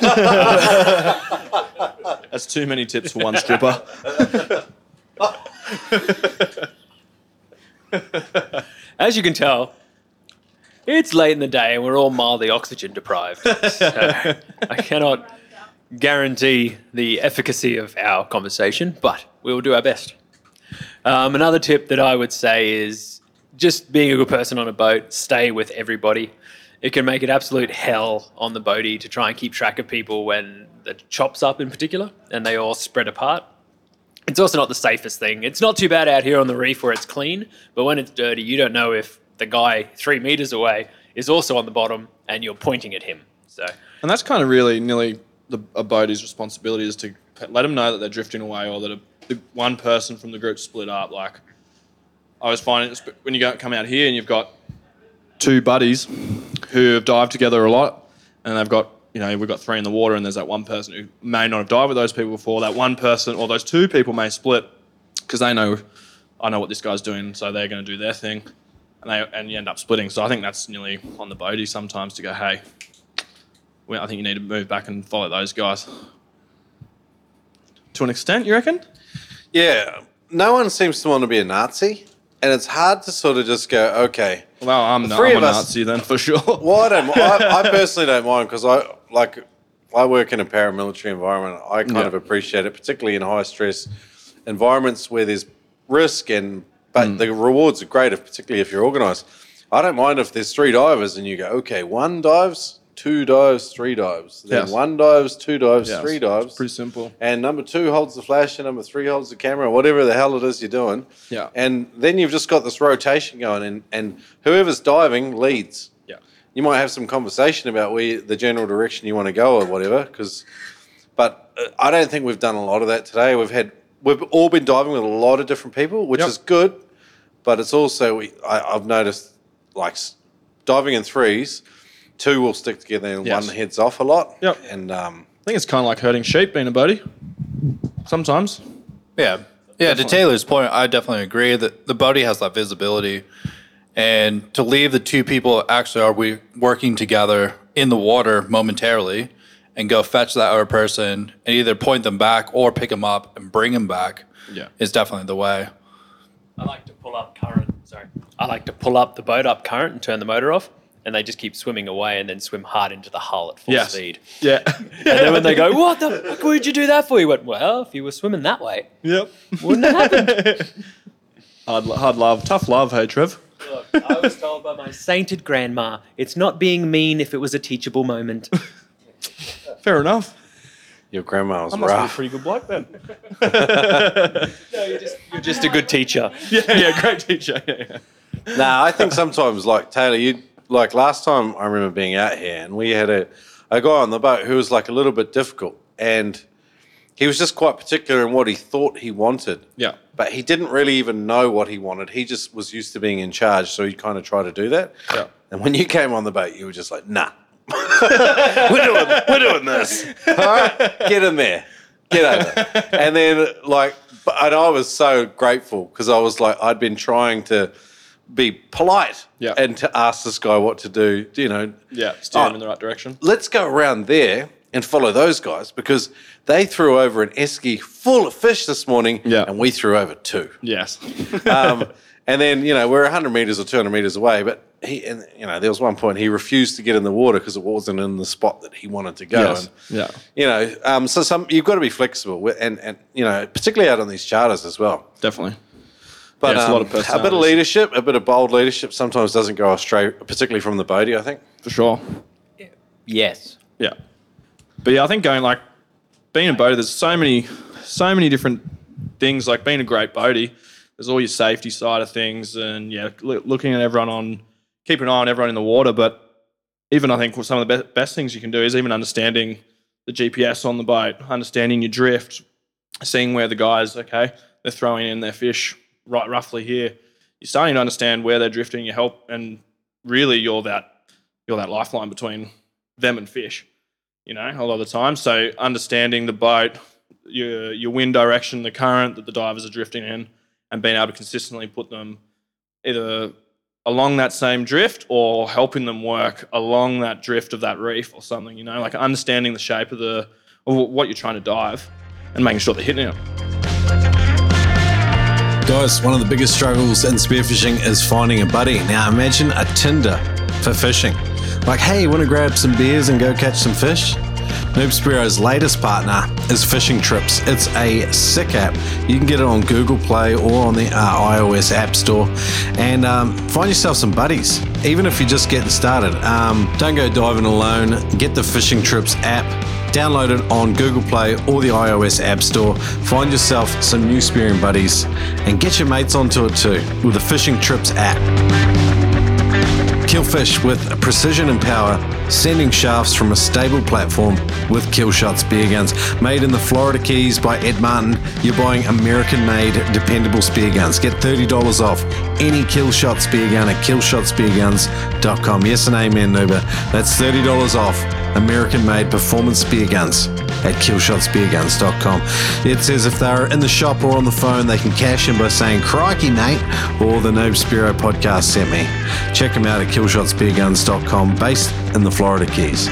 That's too many tips for one stripper. As you can tell, it's late in the day and we're all mildly oxygen deprived. So I cannot guarantee the efficacy of our conversation, but we will do our best. Another tip that I would say is just being a good person on a boat, stay with everybody. It can make it absolute hell on the boatie to try and keep track of people when the chop's up in particular and they all spread apart. It's also not the safest thing. It's not too bad out here on the reef where it's clean, but when it's dirty, you don't know if the guy 3 meters away is also on the bottom and you're pointing at him. So, and that's kind of really nearly a boatie's responsibility is to let them know that they're drifting away or that one person from the group split up. Like I was finding when you come out here and you've got two buddies who have dived together a lot and they've got, we've got three in the water and there's that one person who may not have dived with those people before. That one person or those two people may split because they know, I know what this guy's doing, so they're going to do their thing. And you end up splitting. So I think that's nearly on the boatie sometimes to go, hey, I think you need to move back and follow those guys. To an extent, you reckon? Yeah. No one seems to want to be a Nazi. And it's hard to sort of just go, okay. Well, I'm a Nazi then for sure. Well, I personally don't mind because I work in a paramilitary environment. I kind of appreciate it, particularly in high-stress environments where there's risk and... But the rewards are great, particularly if you're organised. I don't mind if there's three divers and you go, okay, one dives, two dives, three dives. Then one dives, two dives, three dives. It's pretty simple. And number two holds the flash and number three holds the camera, whatever the hell it is you're doing. Yeah. And then you've just got this rotation going and whoever's diving leads. Yeah. You might have some conversation about the general direction you want to go or whatever. But I don't think we've done a lot of that today. We've all been diving with a lot of different people, which is good, but it's also I've noticed like diving in threes, two will stick together and one heads off a lot. Yep. And I think it's kind of like herding sheep being a buddy sometimes. Yeah. Yeah, definitely. To Taylor's point, I definitely agree that the buddy has that visibility. And to leave the two people actually are we working together in the water momentarily and go fetch that other person and either point them back or pick them up and bring them back is definitely the way. I like to pull up current. I like to pull up the boat up current and turn the motor off, and they just keep swimming away and then swim hard into the hull at full speed. Yeah. And then when they go, what the fuck would you do that for? You went, well, if you were swimming that way, wouldn't have happened. Hard love. Tough love, hey, Trev? Look, I was told by my sainted grandma, it's not being mean if it was a teachable moment. Fair enough. Your grandma was rough. I must be a pretty good bloke then. No, you're just a good teacher. Yeah, great teacher. Yeah. Nah, I think sometimes, like Taylor, like last time I remember being out here and we had a guy on the boat who was like a little bit difficult and he was just quite particular in what he thought he wanted. Yeah. But he didn't really even know what he wanted. He just was used to being in charge, so he kind of tried to do that. Yeah. And when you came on the boat, you were just like, nah. we're doing this. All right, get in there, get over. And then, and I was so grateful because I was like, I'd been trying to be polite and to ask this guy what to do. You know, steer him in the right direction. Let's go around there and follow those guys because they threw over an esky full of fish this morning, and we threw over two. Yes. And then we're 100 meters or 200 meters away, but. There was one point he refused to get in the water because it wasn't in the spot that he wanted to go. Yes. And, so you've got to be flexible and particularly out on these charters as well. Definitely. But it's a lot of a bit of leadership, a bit of bold leadership sometimes doesn't go astray, particularly from the Bodhi, I think. For sure. Yes. Yeah. But I think being a Bodhi, there's so many different things, like being a great Bodhi, there's all your safety side of things and looking at everyone keep an eye on everyone in the water, but even I think some of the best things you can do is even understanding the GPS on the boat, understanding your drift, seeing where the guys, they're throwing in their fish right roughly here. You're starting to understand where they're drifting, you help, and really you're that lifeline between them and fish, a lot of the time. So understanding the boat, your wind direction, the current that the divers are drifting in, and being able to consistently put them either along that same drift or helping them work along that drift of that reef or something, understanding the shape of what you're trying to dive and making sure they're hitting it. Guys, one of the biggest struggles in spearfishing is finding a buddy. Now imagine a Tinder for fishing. Like, hey, want to grab some beers and go catch some fish? Noob Spiro's latest partner is Fishing Trips. It's a sick app. You can get it on Google Play or on the iOS App Store and find yourself some buddies, even if you're just getting started. Don't go diving alone. Get the Fishing Trips app. Download it on Google Play or the iOS App Store. Find yourself some new spearing buddies and get your mates onto it too with the Fishing Trips app. Kill fish with precision and power, sending shafts from a stable platform with Killshot spear guns. Made in the Florida Keys by Ed Martin, you're buying American-made dependable spear guns. Get $30 off any Killshot spear gun at killshotspearguns.com. Yes and amen, Nooba. That's $30 off American-made performance spear guns at killshotspearguns.com. It says if they're in the shop or on the phone, they can cash in by saying, crikey, mate, or the Noob Spiro podcast sent me. Check them out at killshotspearguns.com, based in the Florida Keys.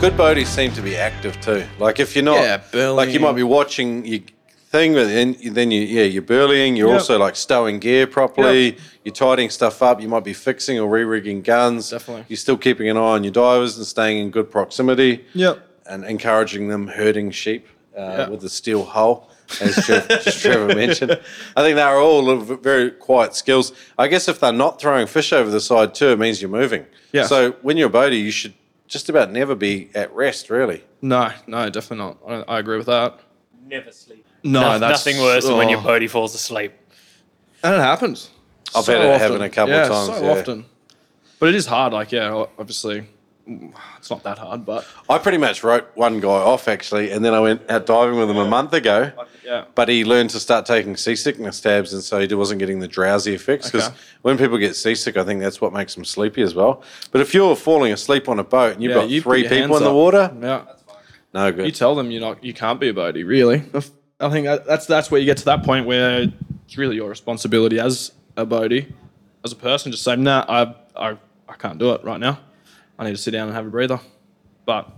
Good boaties seem to be active too. Like if you're not, you might be watching your thing, but then you're burleying, you're also stowing gear properly, you're tidying stuff up, you might be fixing or re-rigging guns. Definitely. You're still keeping an eye on your divers and staying in good proximity and encouraging them herding sheep with a steel hull, as Trevor mentioned. I think they're all very quiet skills. I guess if they're not throwing fish over the side too, it means you're moving. Yeah. So when you're a boater, you should just about never be at rest, really. No, definitely not. I agree with that. Never sleep. No, that's nothing worse than when your boatie falls asleep. And it happens. I've had it happen a couple of times. So often. But it is hard, obviously. It's not that hard, but... I pretty much wrote one guy off, actually, and then I went out diving with him a month ago, but he learned to start taking seasickness tabs, and so he wasn't getting the drowsy effects, because when people get seasick, I think that's what makes them sleepy as well. But if you're falling asleep on a boat and you've got three people in the water... Yeah. No good. You tell them you can't be a boatie, really. I think that's where you get to that point where it's really your responsibility as a boatie, as a person, just say, nah, I can't do it right now. I need to sit down and have a breather. But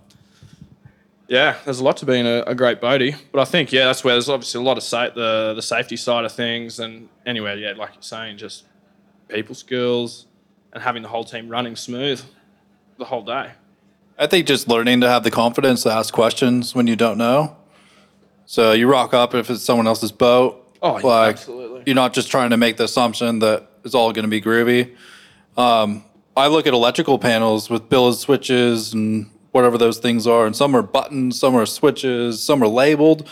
yeah, there's a lot to being a great boatie. But I think, yeah, that's where there's obviously a lot of the safety side of things. And anyway, yeah, like you're saying, just people skills and having the whole team running smooth the whole day. I think just learning to have the confidence to ask questions when you don't know. So you rock up if it's someone else's boat. Oh, yeah, absolutely. You're not just trying to make the assumption that it's all going to be groovy. I look at electrical panels with billet switches and whatever those things are, and some are buttons, some are switches, some are labeled.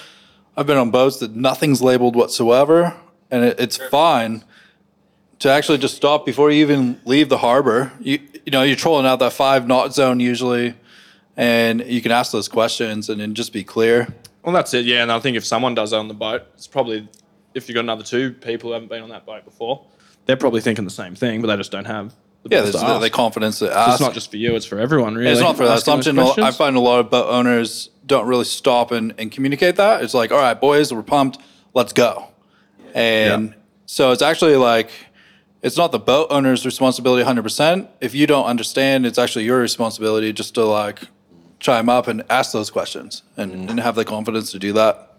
I've been on boats that nothing's labeled whatsoever, and it's fine to actually just stop before you even leave the harbor. You're trolling out that 5-knot zone usually, and you can ask those questions and then just be clear. Well, that's it, yeah, and I think if someone does own the boat, it's probably, if you've got another two people who haven't been on that boat before, they're probably thinking the same thing, but they just don't have the confidence to ask. So it's not just for you, it's for everyone, really. It's not for that assumption. I find a lot of boat owners don't really stop and communicate that. It's like, all right, boys, we're pumped, let's go. And so it's actually like, it's not the boat owner's responsibility 100%. If you don't understand, it's actually your responsibility just to like chime up and ask those questions and have the confidence to do that.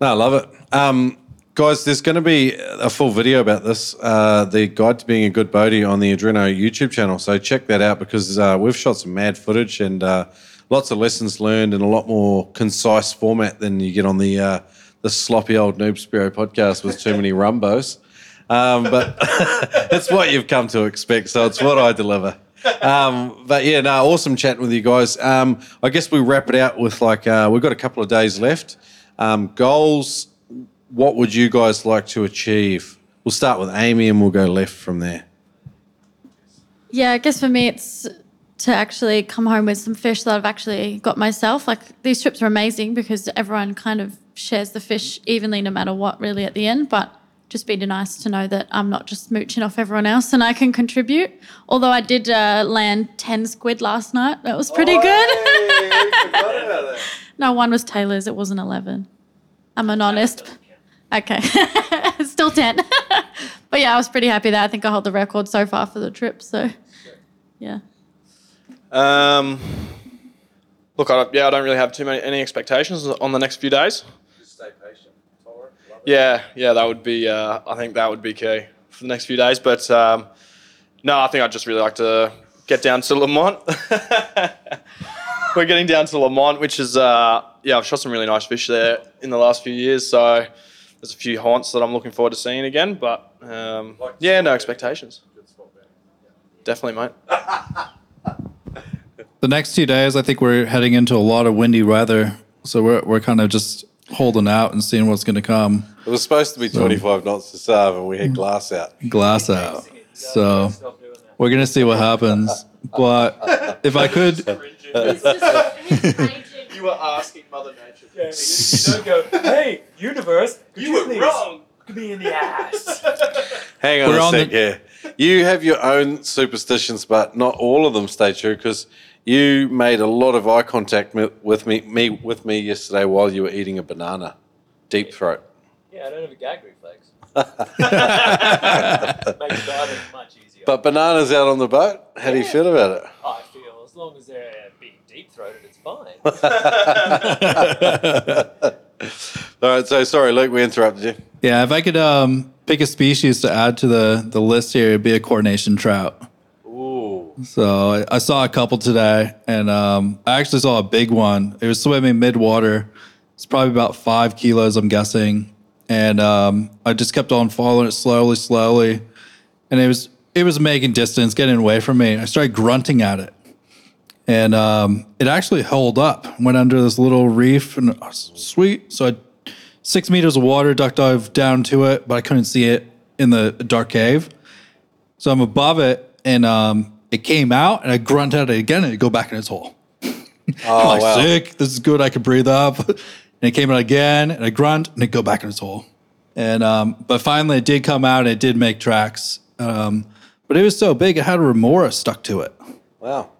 No, I love it. Guys, there's going to be a full video about this, the guide to being a good boatie on the Adreno YouTube channel. So check that out because we've shot some mad footage and lots of lessons learned in a lot more concise format than you get on the sloppy old Noob Spear podcast with too many rumbos. But it's what you've come to expect, so it's what I deliver. But yeah, no, awesome chatting with you guys. I guess we wrap it out with we've got a couple of days left. Goals, what would you guys like to achieve? We'll start with Amy and we'll go left from there. Yeah, I guess for me it's to actually come home with some fish that I've actually got myself. Like these trips are amazing because everyone kind of shares the fish evenly no matter what really at the end, but just be nice to know that I'm not just mooching off everyone else and I can contribute. Although I did land 10 squid last night. That was pretty good. Hey, we forgot about that. No, one was Taylor's. It wasn't 11. I'm an honest. Okay. Still 10. But, yeah, I was pretty happy that I think I hold the record so far for the trip. So, yeah. Look, I don't really have any expectations on the next few days. Just stay patient. Yeah, that would be, I think that would be key for the next few days. But, no, I think I'd just really like to get down to Lamont. We're getting down to Lamont, which is, I've shot some really nice fish there in the last few years. So there's a few haunts that I'm looking forward to seeing again. But, no expectations. Definitely, mate. The next 2 days, I think we're heading into a lot of windy weather. So we're kind of just holding out and seeing what's going to come. It was supposed to be 25 knots to Sarve and we had glass out. So we're going to see what happens. But if I could... You were asking Mother Nature. Yeah, you don't go, hey, universe, you were wrong. Could be in the ass. Hang on a sec here. You have your own superstitions, but not all of them stay true because... You made a lot of eye contact with me yesterday while you were eating a banana. Deep throat. Yeah, I don't have a gag reflex. Makes diving much easier. But bananas out on the boat, how do you feel about it? I feel as long as they're being deep-throated, it's fine. All right, so sorry, Luke, we interrupted you. Yeah, if I could pick a species to add to the list here, it would be a coronation trout. So I saw a couple today, and I actually saw a big one. It was swimming mid-water. It's probably about 5 kilos, I'm guessing. And I just kept on following it slowly. And it was making distance, getting away from me. I started grunting at it. And it actually held up, went under this little reef, and sweet. So 6 meters of water, duck dive down to it, but I couldn't see it in the dark cave. So I'm above it, and... It came out, and I grunted at it again, and it go back in its hole. Oh, wow. Sick. This is good. I can breathe up. And it came out again, and I grunt, and it go back in its hole. And but finally, it did come out, and it did make tracks. But it was so big, it had a remora stuck to it. Wow.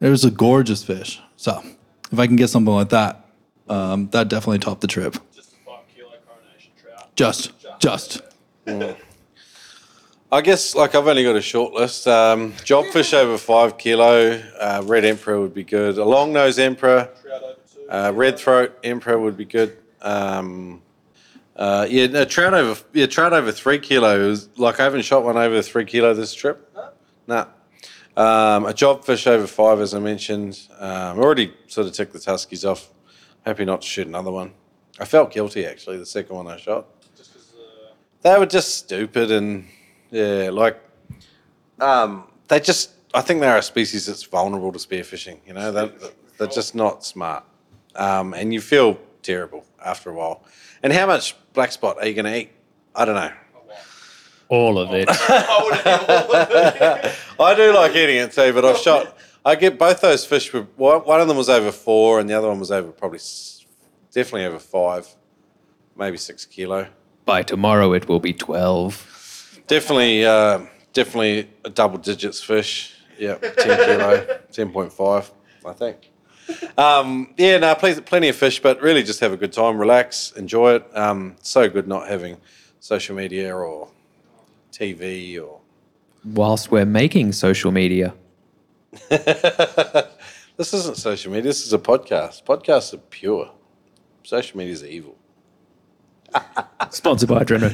It was a gorgeous fish. So if I can get something like that, that definitely topped the trip. Just a 5 kilo coronation trout. Just. I guess, like, I've only got a short list. Jobfish over 5 kilo, red emperor would be good. A long nose emperor, red throat emperor would be good. Trout over 3 kilo. Like, I haven't shot one over 3 kilo this trip. No. Nah. A jobfish over 5, as I mentioned. Already sort of ticked the tuskies off. Happy not to shoot another one. I felt guilty actually the second one I shot. Just 'cause they were just stupid and. Yeah, like, I think they're a species that's vulnerable to spearfishing, you know, they're just not smart, and you feel terrible after a while. And how much black spot are you going to eat? I don't know. All of it. I do like eating it too, but I get both those fish, one of them was over 4 and the other one was over definitely over 5, maybe 6 kilo. By tomorrow it will be 12. Definitely a double digits fish. Yeah, 10 kilo, 10.5, I think. Plenty of fish, but really just have a good time, relax, enjoy it. So good not having social media or TV or. Whilst we're making social media. This isn't social media. This is a podcast. Podcasts are pure. Social media's evil. Sponsored by Adreno.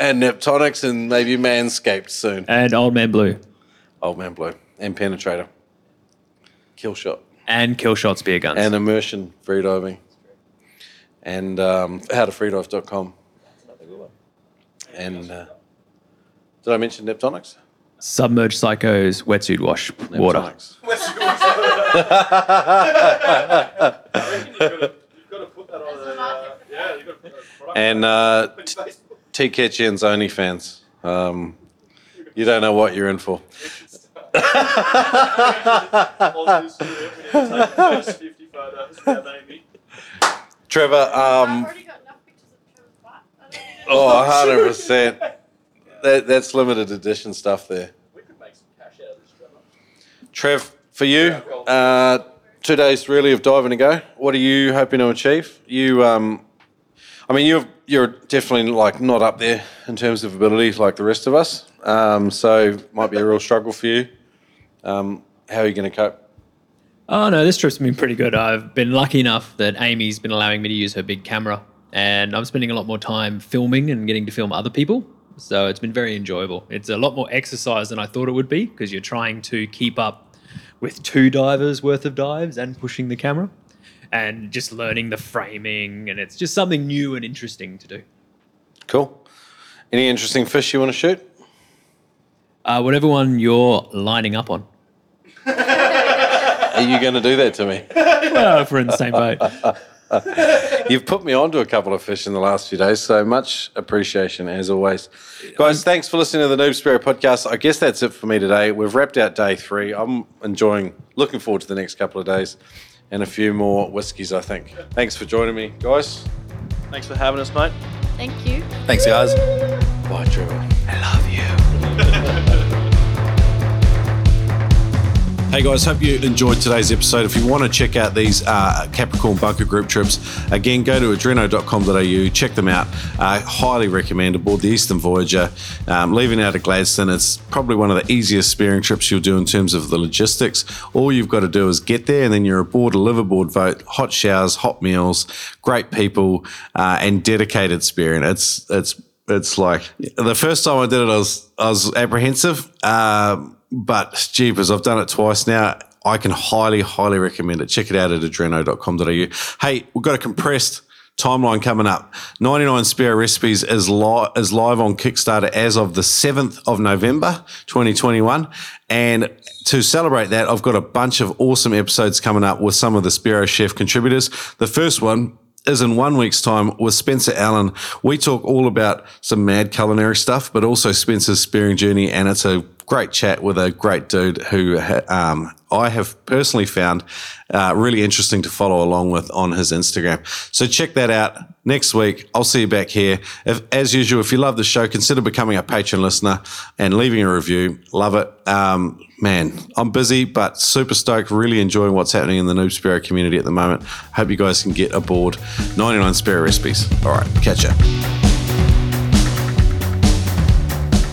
And Neptonics and maybe Manscaped soon. And Old Man Blue. And Penetrator. Killshot. And Killshot spear guns. And Immersion Freediving. And howtofreedive.com. That's another good one. And did I mention Neptonics? Submerged Psychos wetsuit wash water. Neptonics. And TKHN's OnlyFans. You don't know what you're in for. Trevor, I've already got enough pictures of Trevor's butt. Oh, 100%. That's limited edition stuff there. We could make some cash out of this, Trevor. Trev, for you, 2 days really of diving to go. What are you hoping to achieve? You're definitely like not up there in terms of ability like the rest of us. So it might be a real struggle for you. How are you going to cope? Oh no, this trip's been pretty good. I've been lucky enough that Amy's been allowing me to use her big camera, and I'm spending a lot more time filming and getting to film other people. So it's been very enjoyable. It's a lot more exercise than I thought it would be because you're trying to keep up with 2 divers worth of dives and pushing the camera and just learning the framing, and it's just something new and interesting to do. Cool. Any interesting fish you want to shoot? Whatever one you're lining up on. Are you going to do that to me? Well, if we're in the same boat. You've put me onto a couple of fish in the last few days, so much appreciation as always. Guys, thanks for listening to the Noob Spear Podcast. I guess that's it for me today. We've wrapped out day 3. I'm looking forward to the next couple of days and a few more whiskies, I think. Thanks for joining me, guys. Thanks for having us, mate. Thank you. Thanks, guys. Bye, Trevor. I love you. Hey guys, hope you enjoyed today's episode. If you want to check out these Capricorn Bunker Group trips, again, go to adreno.com.au, check them out. Highly recommend aboard the Eastern Voyager. Leaving out of Gladstone, it's probably one of the easiest spearing trips you'll do in terms of the logistics. All you've got to do is get there, and then you're aboard a liveaboard boat, hot showers, hot meals, great people, and dedicated spearing. It's like the first time I did it, I was apprehensive. But jeepers, I've done it twice now. I can highly, highly recommend it. Check it out at adreno.com.au. Hey, we've got a compressed timeline coming up. 99 Spare Recipes is live on Kickstarter as of the 7th of November 2021. And to celebrate that, I've got a bunch of awesome episodes coming up with some of the Spiro Chef contributors. The first one is in 1 week's time with Spencer Allen. We talk all about some mad culinary stuff, but also Spencer's spearing journey, and it's a great chat with a great dude who I have personally found really interesting to follow along with on his Instagram. So check that out next week. I'll see you back here. As usual, if you love the show, consider becoming a Patreon listener and leaving a review. Love it. Man, I'm busy, but super stoked, really enjoying what's happening in the Noob Sparrow community at the moment. Hope you guys can get aboard 99 Spare Recipes. All right, catch ya.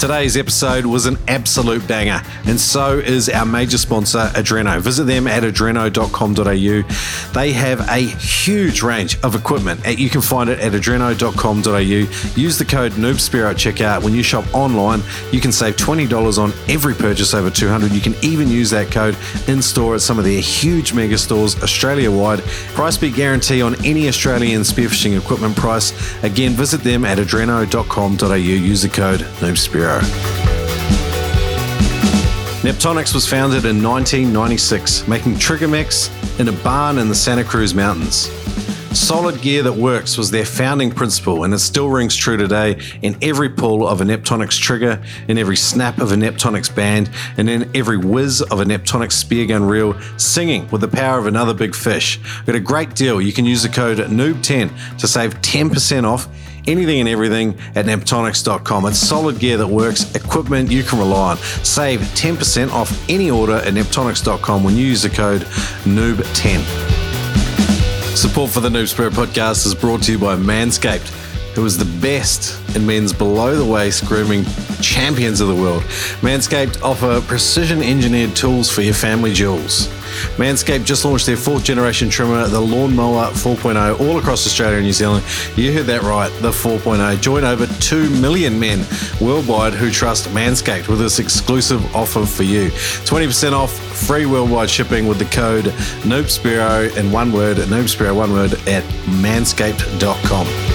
Today's episode was an absolute banger, and so is our major sponsor, Adreno. Visit them at adreno.com.au. They have a huge range of equipment. You can find it at adreno.com.au. Use the code NoobSpear at checkout. When you shop online, you can save $20 on every purchase over $200. You can even use that code in-store at some of their huge mega stores Australia-wide. Price beat guarantee on any Australian spearfishing equipment price. Again, visit them at adreno.com.au. Use the code NoobSpear. Neptonics was founded in 1996, making trigger mechs in a barn in the Santa Cruz Mountains. Solid gear that works was their founding principle, and it still rings true today in every pull of a Neptonics trigger, in every snap of a Neptonics band, and in every whiz of a Neptonics spear gun reel, singing with the power of another big fish. We've got a great deal. You can use the code NOOB10 to save 10% off anything and everything at Neptonics.com. It's solid gear that works, equipment you can rely on. Save 10% off any order at Neptonics.com when you use the code NOOB10. Support for the Noob Spear Podcast is brought to you by Manscaped, who is the best in men's below-the-waist grooming champions of the world. Manscaped offer precision-engineered tools for your family jewels. Manscaped just launched their 4th-generation trimmer, the Lawnmower 4.0, all across Australia and New Zealand. You heard that right, the 4.0. Join over 2 million men worldwide who trust Manscaped with this exclusive offer for you. 20% off, free worldwide shipping with the code NoobSpearo in one word, NoobSpearo one word, at manscaped.com.